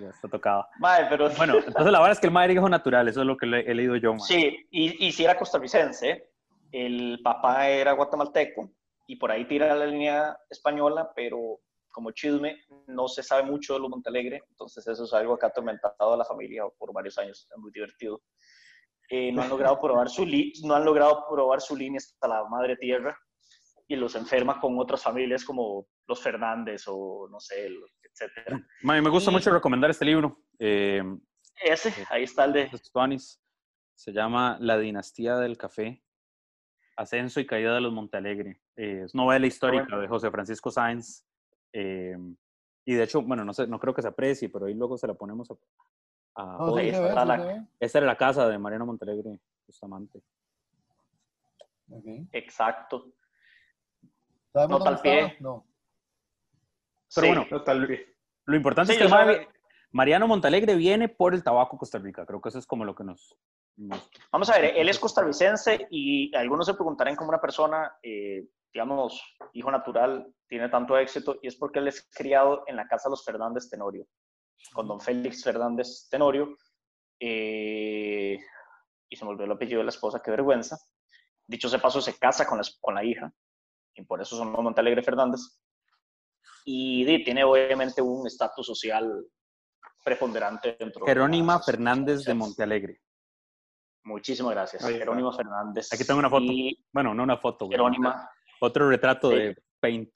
Ya está tocado. Mae, pero... Bueno, entonces la vara es que el mae era hijo natural, eso es lo que he leído yo, mae. Sí, y si era costarricense, el papá era guatemalteco, y por ahí tira la línea española, pero como chisme, no se sabe mucho de los Montealegre, entonces eso es algo que ha atormentado a la familia por varios años, es muy divertido. No han logrado probar su línea hasta la madre tierra, y los enferma con otras familias como los Fernández o no sé, etc. A mí me gusta mucho recomendar este libro. Ahí está el de... Se llama La dinastía del café, ascenso y caída de los Montealegre. Es novela histórica de José Francisco Sáenz. Y de hecho, bueno, no sé, no creo que se aprecie, pero ahí luego se la ponemos a... esta era la casa de Mariano Montealegre Bustamante. Okay. Exacto. No tal pie. No. Pero sí, bueno, lo importante es que Mariano Montealegre viene por el tabaco Costa Rica. Creo que eso es como lo que nos... Vamos a ver, él es costarricense y algunos se preguntarán cómo una persona, digamos, hijo natural, tiene tanto éxito, y es porque él es criado en la casa de los Fernández Tenorio, con don Félix Fernández Tenorio, y se me olvidó el apellido de la esposa, qué vergüenza. Dicho sea paso, se casa con la hija, y por eso son los Montealegre Fernández, y tiene obviamente un estatus social preponderante dentro. Jerónima Fernández de Montealegre. Muchísimas gracias, Jerónima Fernández. Aquí tengo una foto, bueno, no una foto. Jerónima. Otro retrato de Paint.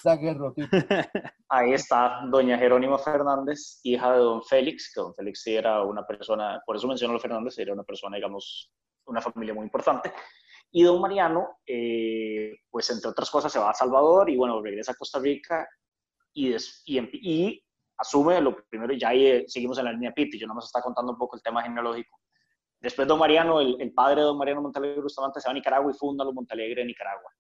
Ahí está doña Jerónima Fernández, hija de don Félix, que don Félix sí era una persona, por eso menciono a los Fernández, era una persona, digamos, una familia muy importante. Y don Mariano, pues entre otras cosas se va a Salvador y bueno, regresa a Costa Rica y asume lo primero, y ya ahí seguimos en la línea Pitti, yo nada más estaba contando un poco el tema genealógico. Después don Mariano, el padre de don Mariano Montealegre Bustamante se va a Nicaragua y funda los Montealegre de Nicaragua.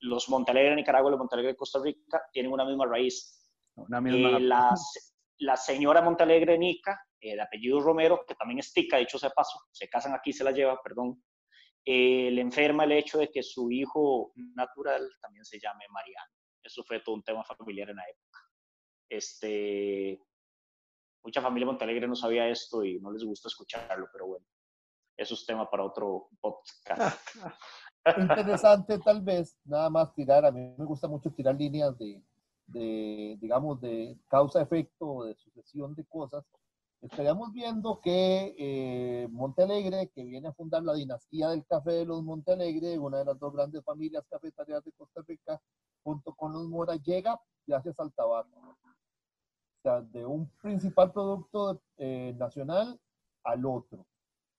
Los Montealegre de Nicaragua y los Montealegre de Costa Rica tienen una misma raíz. Una misma la señora Montealegre de Nica, de apellido Romero, que también es tica, dicho sea paso, se casan aquí, se la lleva, perdón. Le enferma el hecho de que su hijo natural también se llame Mariano. Eso fue todo un tema familiar en la época. Mucha familia Montealegre no sabía esto y no les gusta escucharlo, pero bueno, eso es tema para otro podcast. Interesante, tal vez, nada más tirar, a mí me gusta mucho tirar líneas digamos, de causa-efecto, de sucesión de cosas. Estaríamos viendo que Montealegre, que viene a fundar la dinastía del café de los Montealegre, una de las dos grandes familias cafetaleras de Costa Rica, junto con los Mora, llega gracias al tabaco. O sea, de un principal producto nacional al otro.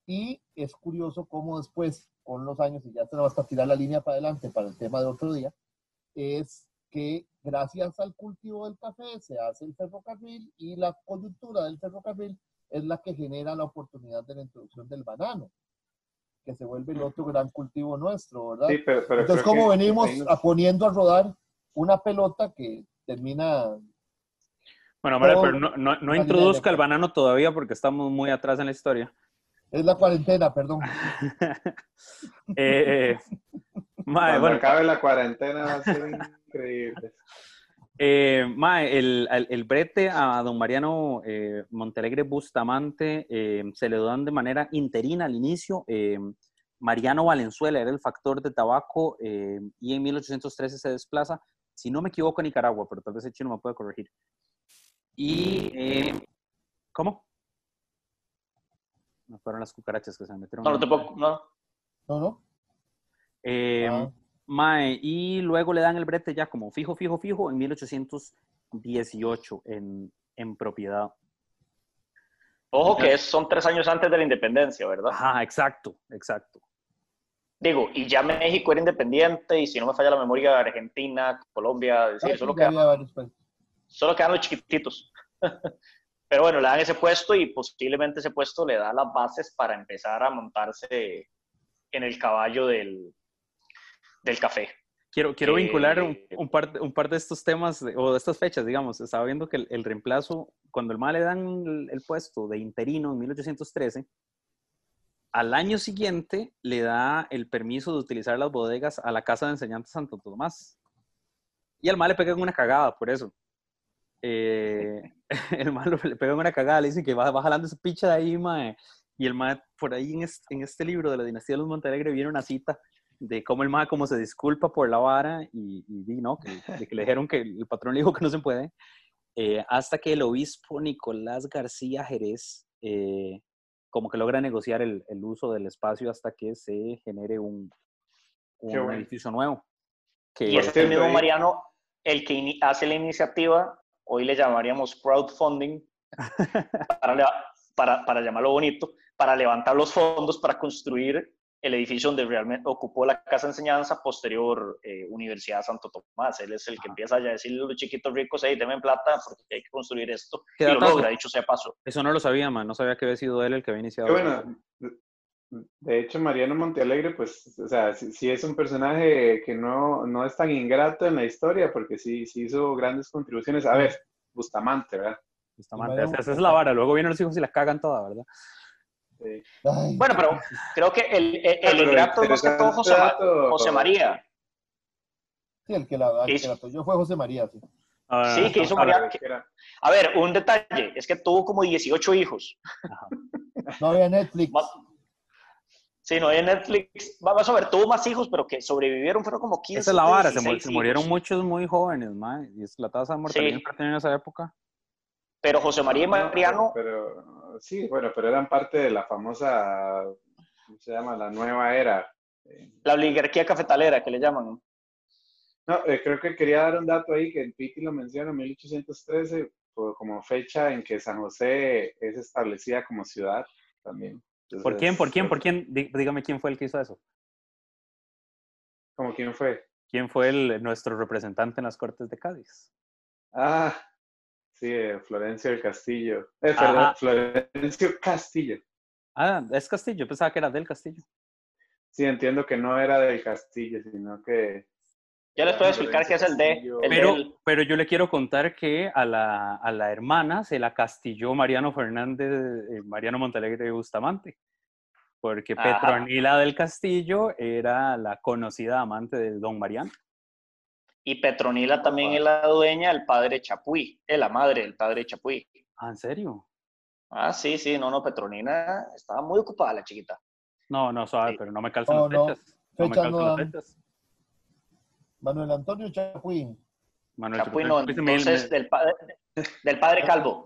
Y es curioso cómo después, con los años, y ya tenemos hasta tirar la línea para adelante para el tema de otro día, es que gracias al cultivo del café se hace el ferrocarril, y la coyuntura del ferrocarril es la que genera la oportunidad de la introducción del banano, que se vuelve el otro gran cultivo nuestro, ¿verdad? Sí, pero entonces, como venimos poniendo a rodar una pelota que termina... Bueno, hombre, pero no introduzca el banano todavía porque estamos muy atrás en la historia. Es la cuarentena, perdón. Mae, cuando acabe la cuarentena va a ser increíble. Mae, el brete a don Mariano Montealegre Bustamante se le dan de manera interina al inicio. Mariano Valenzuela era el factor de tabaco y en 1813 se desplaza, si no me equivoco, a Nicaragua, pero tal vez el chino me puede corregir. Y... ¿cómo? No fueron las cucarachas que se metieron. No, tampoco, no. No, no. Mae, y luego le dan el brete ya como fijo en 1818 en propiedad. Ojo que son 3 años antes de la independencia, ¿verdad? Ajá, exacto. Digo, y ya México era independiente, y si no me falla la memoria, Argentina, Colombia, solo quedan los chiquititos. Pero bueno, le dan ese puesto y posiblemente ese puesto le da las bases para empezar a montarse en el caballo del café. Quiero vincular un par de estos temas o de estas fechas, digamos. Estaba viendo que el reemplazo, cuando el MAE le dan el puesto de interino en 1813, al año siguiente le da el permiso de utilizar las bodegas a la Casa de Enseñanza Santo Tomás. Y al MAE le pegan una cagada por eso. El MAE le pegan una cagada, le dicen que va jalando esa picha de ahí, mae. Y el MAE, por ahí en este libro de la dinastía de los Montealegre, viene una cita de cómo el mae como se disculpa por la vara y ¿no? que le dijeron que el patrón le dijo que no se puede, hasta que el obispo Nicolás García Jerez como que logra negociar el uso del espacio hasta que se genere un edificio nuevo. Y este mismo Mariano, el que hace la iniciativa, hoy le llamaríamos crowdfunding, para llamarlo bonito, para levantar los fondos para construir el edificio donde realmente ocupó la Casa de Enseñanza, posterior Universidad Santo Tomás. Él es el que empieza a decirle a los chiquitos ricos, hey, denme plata porque hay que construir esto. Y lo logra, dicho sea paso. Eso no lo sabía, man. No sabía que había sido él el que había iniciado. Bueno, de hecho, Mariano Montealegre, pues, o sea, sí es un personaje que no es tan ingrato en la historia, porque sí hizo grandes contribuciones. A ver, Bustamante, ¿verdad? Bustamante, esa es la vara. Luego vienen los hijos y las cagan todas, ¿verdad? Sí. Bueno, pero creo que el ingrato es más que todo José María. Sí, el que la apoyó fue José María. Sí, sí, que hizo María. A ver, un detalle, es que tuvo como 18 hijos. Ajá. No había Netflix. Sí, no había Netflix. Vamos a ver, tuvo más hijos, pero que sobrevivieron fueron como 15. Esa es la vara, se murieron muchos muy jóvenes, mae, y es la tasa de mortalidad que tenía en esa época. Pero José María y Mariano... Pero, sí, bueno, pero eran parte de la famosa, ¿cómo se llama? La nueva era. La oligarquía cafetalera, que le llaman. No, creo que quería dar un dato ahí, que el Piti lo menciona, 1813, como fecha en que San José es establecida como ciudad también. Entonces, ¿Por quién? Dígame quién fue el que hizo eso. ¿Cómo quién fue? ¿Quién fue nuestro representante en las Cortes de Cádiz? Ah... Sí, Florencio del Castillo. Perdón, Florencio Castillo. Ah, es Castillo, pensaba que era del Castillo. Sí, entiendo que no era del Castillo, sino que... Ya les puedo explicar qué es el de... Pero yo le quiero contar que a la hermana se la castilló Mariano Montealegre Bustamante. Porque Petronila del Castillo era la conocida amante de don Mariano. Y Petronila también es la dueña del padre Chapuy, es la madre del padre Chapuy. Ah, ¿en serio? Ah, sí, no, Petronila estaba muy ocupada la chiquita. No, suave, sí. Pero no me calzan las fechas. No me calzan las fechas. Manuel Antonio Chapuy. Chapuy no, entonces del padre Calvo.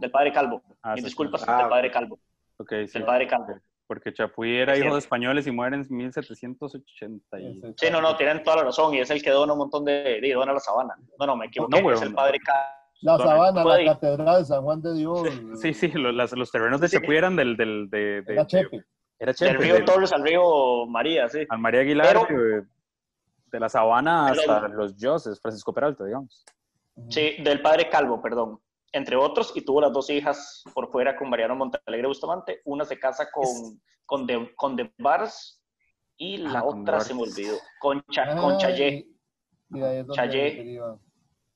Ah, disculpas, del padre Calvo. Ok, sí. Del padre Calvo. Porque Chapuy era hijo de españoles y muere en 1780. Sí, no, tienen toda la razón. Y es el que dona un montón de dona la sabana. No, me equivoqué. No, es el padre Calvo. La sabana, la catedral de San Juan de Dios. Sí, los terrenos de Chapuy eran del era Chepe. Del río Torres al río María, sí. Al María Aguilar, pero, de la sabana hasta los Yoses, Francisco Peralta, digamos. Sí, del padre Calvo, perdón. Entre otros, y tuvo las dos hijas por fuera con Mariano Montealegre Bustamante. Una se casa con De Vars y la otra se me olvidó. Con Chayé. Chayé.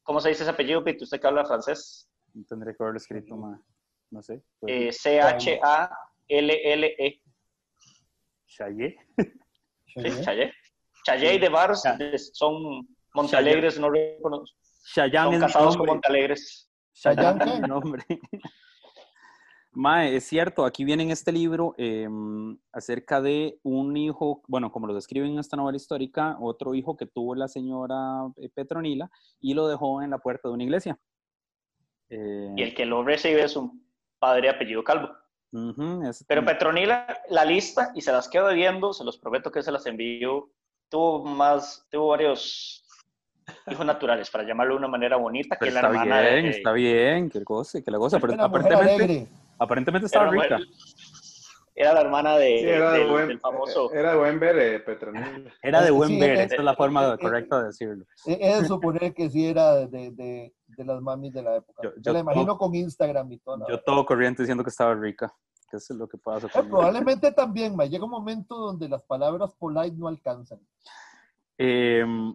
¿Cómo se dice ese apellido, Pito? ¿Usted que habla francés? No tendré que haberlo escrito, más. No sé. C-H-A-L-L-E. ¿Chayé? Sí, Chayé. Chayé y De Vars son Montealegres, no reconozco. Son casados con Montealegres. ¿Qué? No, hombre. Mae, es cierto, aquí viene en este libro acerca de un hijo, bueno, como lo describen en esta novela histórica, otro hijo que tuvo la señora Petronila y lo dejó en la puerta de una iglesia. Y el que lo recibe es un padre de apellido Calvo. Pero Petronila, la lista, y se las quedo viendo, se los prometo que se las envío, tuvo varios... hijos naturales, para llamarlo de una manera bonita. Pero que está la hermana bien, está bien, que la goza, pero aparentemente estaba rica. Era la hermana del famoso... Era de buen ver, Petronila. Era de buen ver, esa es la forma correcta de decirlo. Es de suponer que sí era de de las mamis de la época. Yo la imagino con Instagram y todo. Yo todo corriente diciendo que estaba rica. Que eso es lo que pasa. Probablemente también, mae. Llega un momento donde las palabras polite no alcanzan.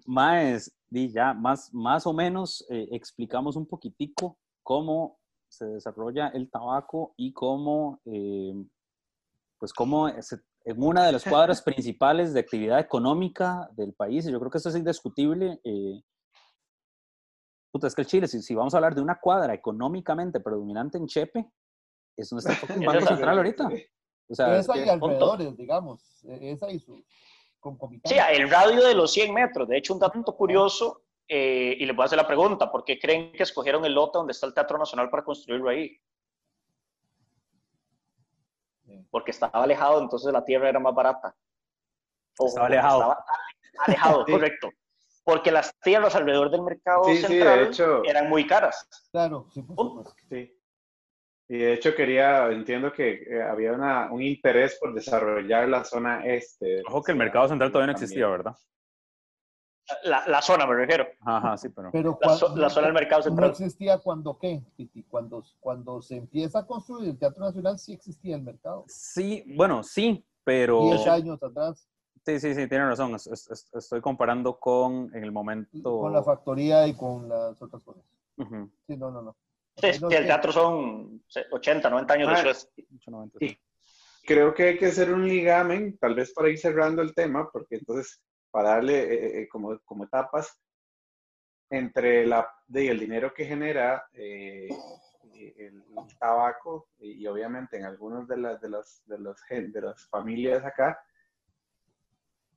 Maes, y ya más o menos explicamos un poquitico cómo se desarrolla el tabaco y cómo, pues cómo en una de las cuadras principales de actividad económica del país, y yo creo que esto es indiscutible. Es que el Chile, si vamos a hablar de una cuadra económicamente predominante en Chepe, es donde está el Banco Central ahorita. O sea, esa y alrededores, digamos. Esa y su concomitante. Sí, el radio de los 100 metros. De hecho, un dato curioso, y les voy a hacer la pregunta, ¿por qué creen que escogieron el lote donde está el Teatro Nacional para construirlo ahí? Porque estaba alejado, entonces la tierra era más barata. Estaba alejado. Estaba alejado, sí. Correcto. Porque las tierras alrededor del mercado central eran muy caras. Claro, sí. Sí. Y de hecho entiendo que había un interés por desarrollar la zona este. Ojo que el mercado central todavía no existía, ¿verdad? La zona, me refiero. Ajá, sí, pero la zona del mercado central. ¿No existía cuando qué, Titi? Cuando se empieza a construir el Teatro Nacional, sí existía el mercado. Sí, bueno, sí, pero... 10 años atrás. Sí, tienen razón. Estoy comparando con en el momento... Con la factoría y con las otras cosas. Uh-huh. Sí, no. Sí, el teatro son 80, 90 años después. Sí. Creo que hay que hacer un ligamen, tal vez para ir cerrando el tema, porque entonces, para darle como etapas, entre el dinero que genera el tabaco y obviamente en algunas de las familias acá,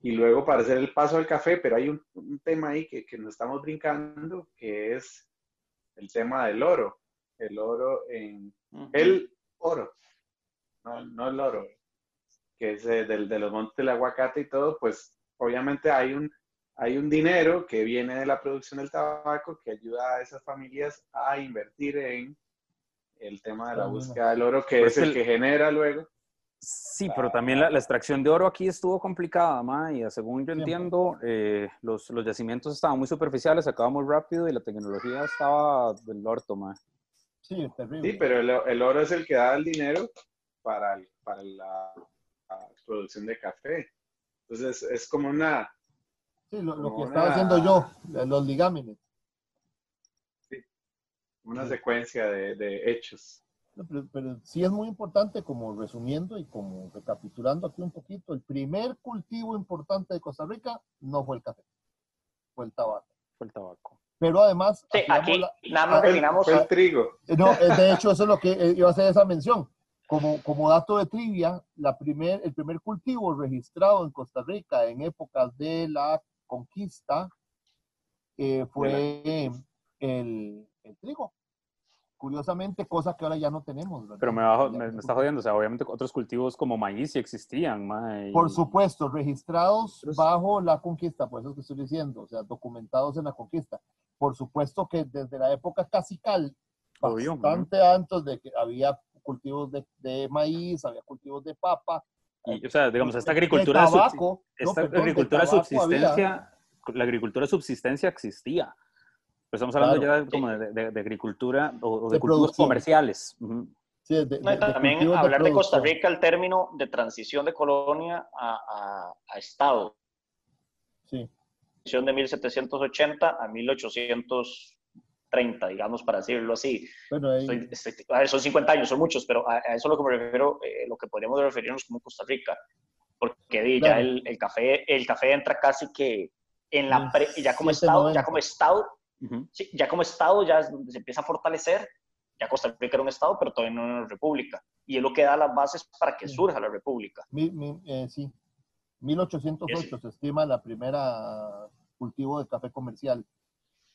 y luego para hacer el paso al café, pero hay un tema ahí que nos estamos brincando, que es el tema del oro. El oro, que es de los montes del aguacate y todo, pues obviamente hay un dinero que viene de la producción del tabaco que ayuda a esas familias a invertir en el tema de la búsqueda del oro, que pero es el que genera luego. Sí, pero también la extracción de oro aquí estuvo complicada, y según yo entiendo, los yacimientos estaban muy superficiales, sacaban muy rápido y la tecnología estaba del orto, Sí, es terrible. Sí, pero el oro es el que da el dinero para la producción de café. Entonces, es como una... Sí, lo que estaba haciendo yo, los ligámenes. Sí, una secuencia de hechos. Pero sí es muy importante, como resumiendo y como recapitulando aquí un poquito, el primer cultivo importante de Costa Rica no fue el café, fue el tabaco. Pero además... Sí, aquí nada más terminamos... Fue el trigo. No, de hecho eso es lo que iba a hacer esa mención. Como dato de trivia, el primer cultivo registrado en Costa Rica en épocas de la conquista fue el trigo. Curiosamente, cosas que ahora ya no tenemos. ¿Verdad? Pero me está jodiendo. O sea, obviamente otros cultivos como maíz sí existían. Por supuesto, registrados bajo la conquista. Por eso es que estoy diciendo. O sea, documentados en la conquista. Por supuesto que desde la época cacical, bastante antes de que había cultivos de maíz, había cultivos de papa. Y, o sea, digamos, esta agricultura de subsistencia, la agricultura de subsistencia existía. Pero estamos hablando ya como de agricultura o de culturas comerciales. Uh-huh. Sí, también hablar de Costa Rica el término de transición de colonia a Estado. Sí. Transición de 1780 a 1830, digamos, para decirlo así. Bueno, son 50 años, son muchos, pero a eso es lo que me refiero, lo que podríamos referirnos como Costa Rica. Porque ya el café entra casi que en la ya como Estado. Uh-huh. Sí, ya como Estado ya se empieza a fortalecer, ya Costa Rica era un Estado, pero todavía no era una república. Y es lo que da las bases para que surja la república. 1808 se estima la primera cultivo de café comercial.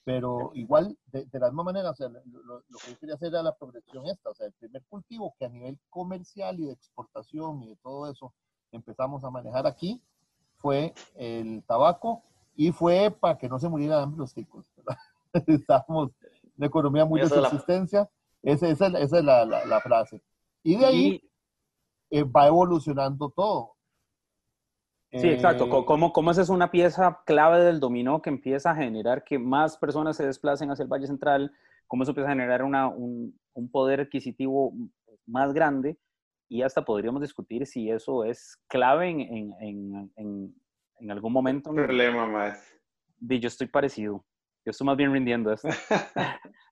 Pero igual, de la misma manera, o sea, lo que yo quería hacer era la progresión esta. O sea, el primer cultivo que a nivel comercial y de exportación y de todo eso empezamos a manejar aquí fue el tabaco y fue para que no se murieran los ticos, ¿verdad? Estamos en una economía muy de subsistencia. Esa es la frase. Y de ahí va evolucionando todo. Sí, exacto. ¿Cómo esa es una pieza clave del dominó que empieza a generar que más personas se desplacen hacia el Valle Central, cómo eso empieza a generar un poder adquisitivo más grande, y hasta podríamos discutir si eso es clave en algún momento. No hay problema más. Yo estoy parecido. Yo estoy más bien rindiendo esto.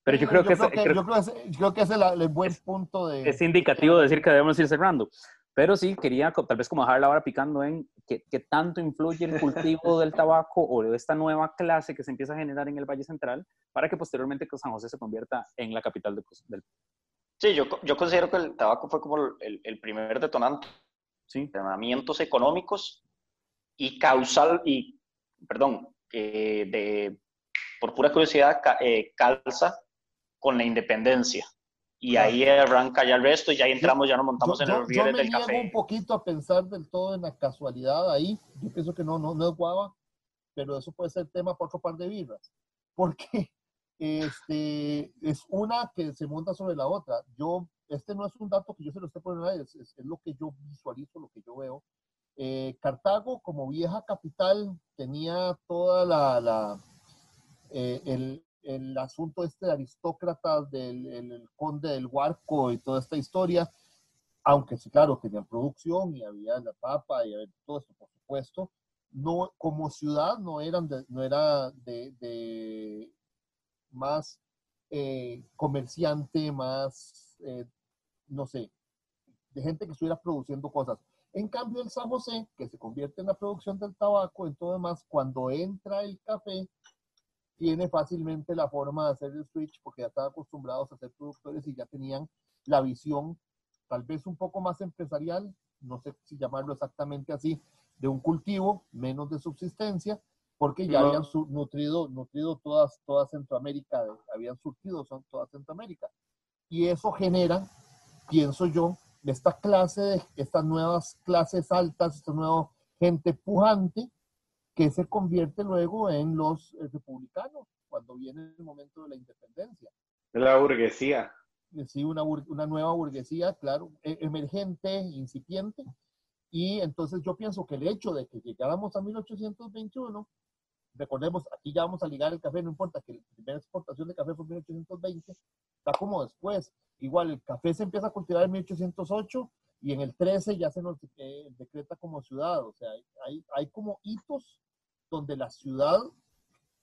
Pero yo creo que ese es el buen punto. Es indicativo decir que debemos ir cerrando. Pero sí, quería tal vez como dejar la vara picando en qué tanto influye el cultivo del tabaco o de esta nueva clase que se empieza a generar en el Valle Central para que posteriormente San José se convierta en la capital del país. Sí, yo considero que el tabaco fue como el primer detonante. Sí. Detonamientos económicos y causal, y perdón, por pura curiosidad, calza con la independencia. Y ahí arranca ya el resto, y ahí entramos, ya nos montamos en los rieles del café. Yo me niego un poquito a pensar del todo en la casualidad ahí. Yo pienso que no es guava, pero eso puede ser tema para otro par de birras. Porque es una que se monta sobre la otra. Este no es un dato que yo se lo esté poniendo a nadie, es lo que yo visualizo, lo que yo veo. Cartago, como vieja capital, tenía toda el asunto de aristócratas, del conde del Huarco y toda esta historia, aunque sí, claro, tenían producción y había la papa y había todo esto, por supuesto, no, como ciudad no era de más comerciante, más, no sé, de gente que estuviera produciendo cosas. En cambio, el San José, que se convierte en la producción del tabaco, en todo demás, cuando entra el café, tiene fácilmente la forma de hacer el switch porque ya estaban acostumbrados a ser productores y ya tenían la visión, tal vez un poco más empresarial, no sé si llamarlo exactamente así, de un cultivo, menos de subsistencia, porque ya habían nutrido toda Centroamérica, habían surtido toda Centroamérica. Y eso genera, pienso yo, estas nuevas clases altas, esta nueva gente pujante, que se convierte luego en los republicanos, cuando viene el momento de la independencia. La burguesía. Sí, una nueva burguesía, claro, emergente, incipiente. Y entonces yo pienso que el hecho de que llegáramos a 1821, recordemos, aquí ya vamos a ligar el café, no importa, que la primera exportación de café fue en 1820, está como después. Igual, el café se empieza a cultivar en 1808, y en el 13 ya se nos decreta como ciudad. O sea, hay como hitos donde la ciudad...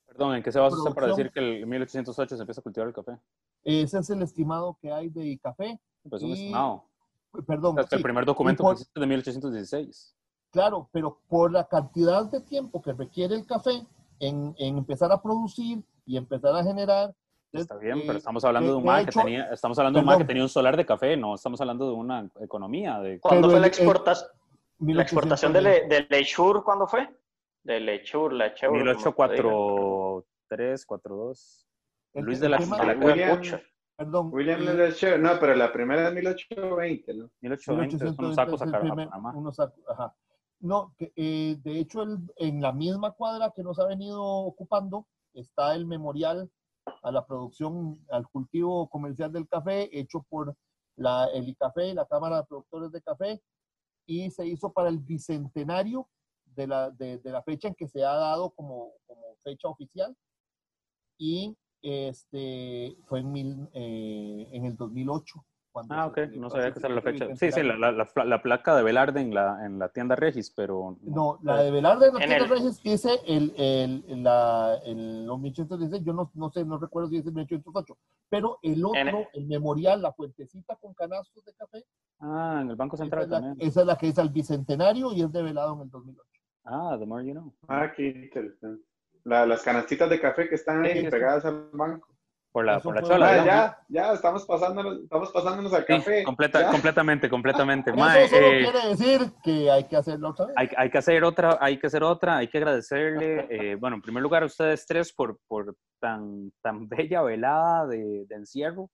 Perdón, ¿en qué se basa usted para decir que en 1808 se empieza a cultivar el café? Ese es el estimado que hay de ICAFE. Pues un estimado. Perdón. Hasta sí, el primer documento que existe es de 1816. Claro, pero por la cantidad de tiempo que requiere el café en empezar a producir y empezar a generar... Está bien, pero estamos hablando de un mae que tenía, estamos hablando de un mae que tenía un solar de café, no estamos hablando de una economía. ¿Cuándo fue la exportación de lechur? ¿Cuándo fue? De lechur, la cheur. 1843, 1842. Luis de la Cucha. Perdón. William de Lechur. No, pero la primera es 1820, ¿no? 1820, unos sacos a Panamá. Ajá. No, de hecho, en la misma cuadra que nos ha venido ocupando está el memorial a la producción, al cultivo comercial del café, hecho por el ICAFE, la Cámara de Productores de Café, y se hizo para el bicentenario de la fecha en que se ha dado como fecha oficial, y fue en el 2008. Ok, no sabía que era la fecha. Sí, sí, la placa de Velarde en la tienda Regis, pero... No, la de Velarde en la tienda Regis dice los 1816, yo no sé, no recuerdo si dice 1808, pero el otro, el memorial, la fuentecita con canastos de café... Ah, en el Banco Central también. Esa es la que es al Bicentenario y es develado en el 2008. Ah, the more you know. Ah, qué interesante. Las canastitas de café que están ahí pegadas al banco. Por la chola. Ya estamos pasándonos al café. Sí, completamente. Mae, eso quiere decir que hay que hacerlo otra vez. Hay que hacer otra. Hay que agradecerle, bueno, en primer lugar a ustedes tres por tan bella velada de encierro.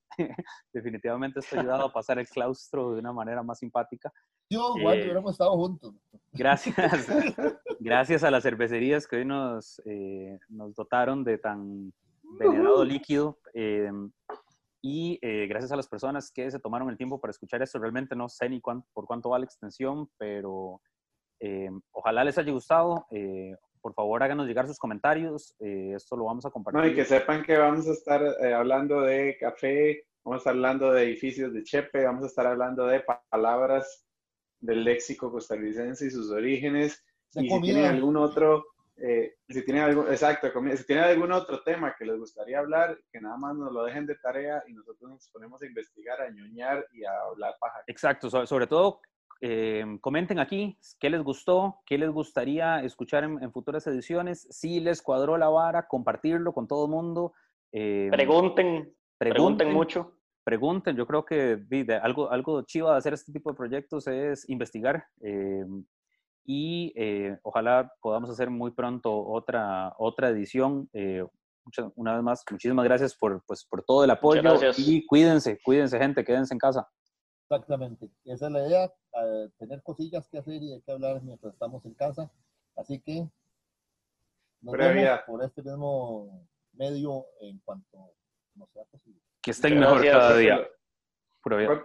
Definitivamente esto ha ayudado a pasar el claustro de una manera más simpática. Yo, igual, hubiéramos estado juntos. Gracias a las cervecerías que hoy nos dotaron de tan... venerado líquido, y gracias a las personas que se tomaron el tiempo para escuchar esto. Realmente no sé ni por cuánto va la extensión, pero ojalá les haya gustado. Por favor, háganos llegar sus comentarios. Esto lo vamos a compartir. No, y que sepan que vamos a estar hablando de café, vamos a estar hablando de edificios de Chepe, vamos a estar hablando de palabras del léxico costarricense y sus orígenes. Y si tienen algún otro... si tienen algún otro tema que les gustaría hablar, que nada más nos lo dejen de tarea y nosotros nos ponemos a investigar, a ñoñar y a hablar paja. Exacto, sobre todo comenten aquí qué les gustó, qué les gustaría escuchar en futuras ediciones, si les cuadró la vara, compartirlo con todo el mundo. Pregunten mucho. Pregunten, yo creo que algo chiva de hacer este tipo de proyectos es investigar. Y ojalá podamos hacer muy pronto otra edición. Una vez más, muchísimas gracias por todo el apoyo. Y cuídense, gente, quédense en casa. Exactamente, esa es la idea, tener cosillas que hacer y de qué hablar mientras estamos en casa. Así que nos vemos por este mismo medio en cuanto nos sea posible. Que estén mejor cada día. Pura vida.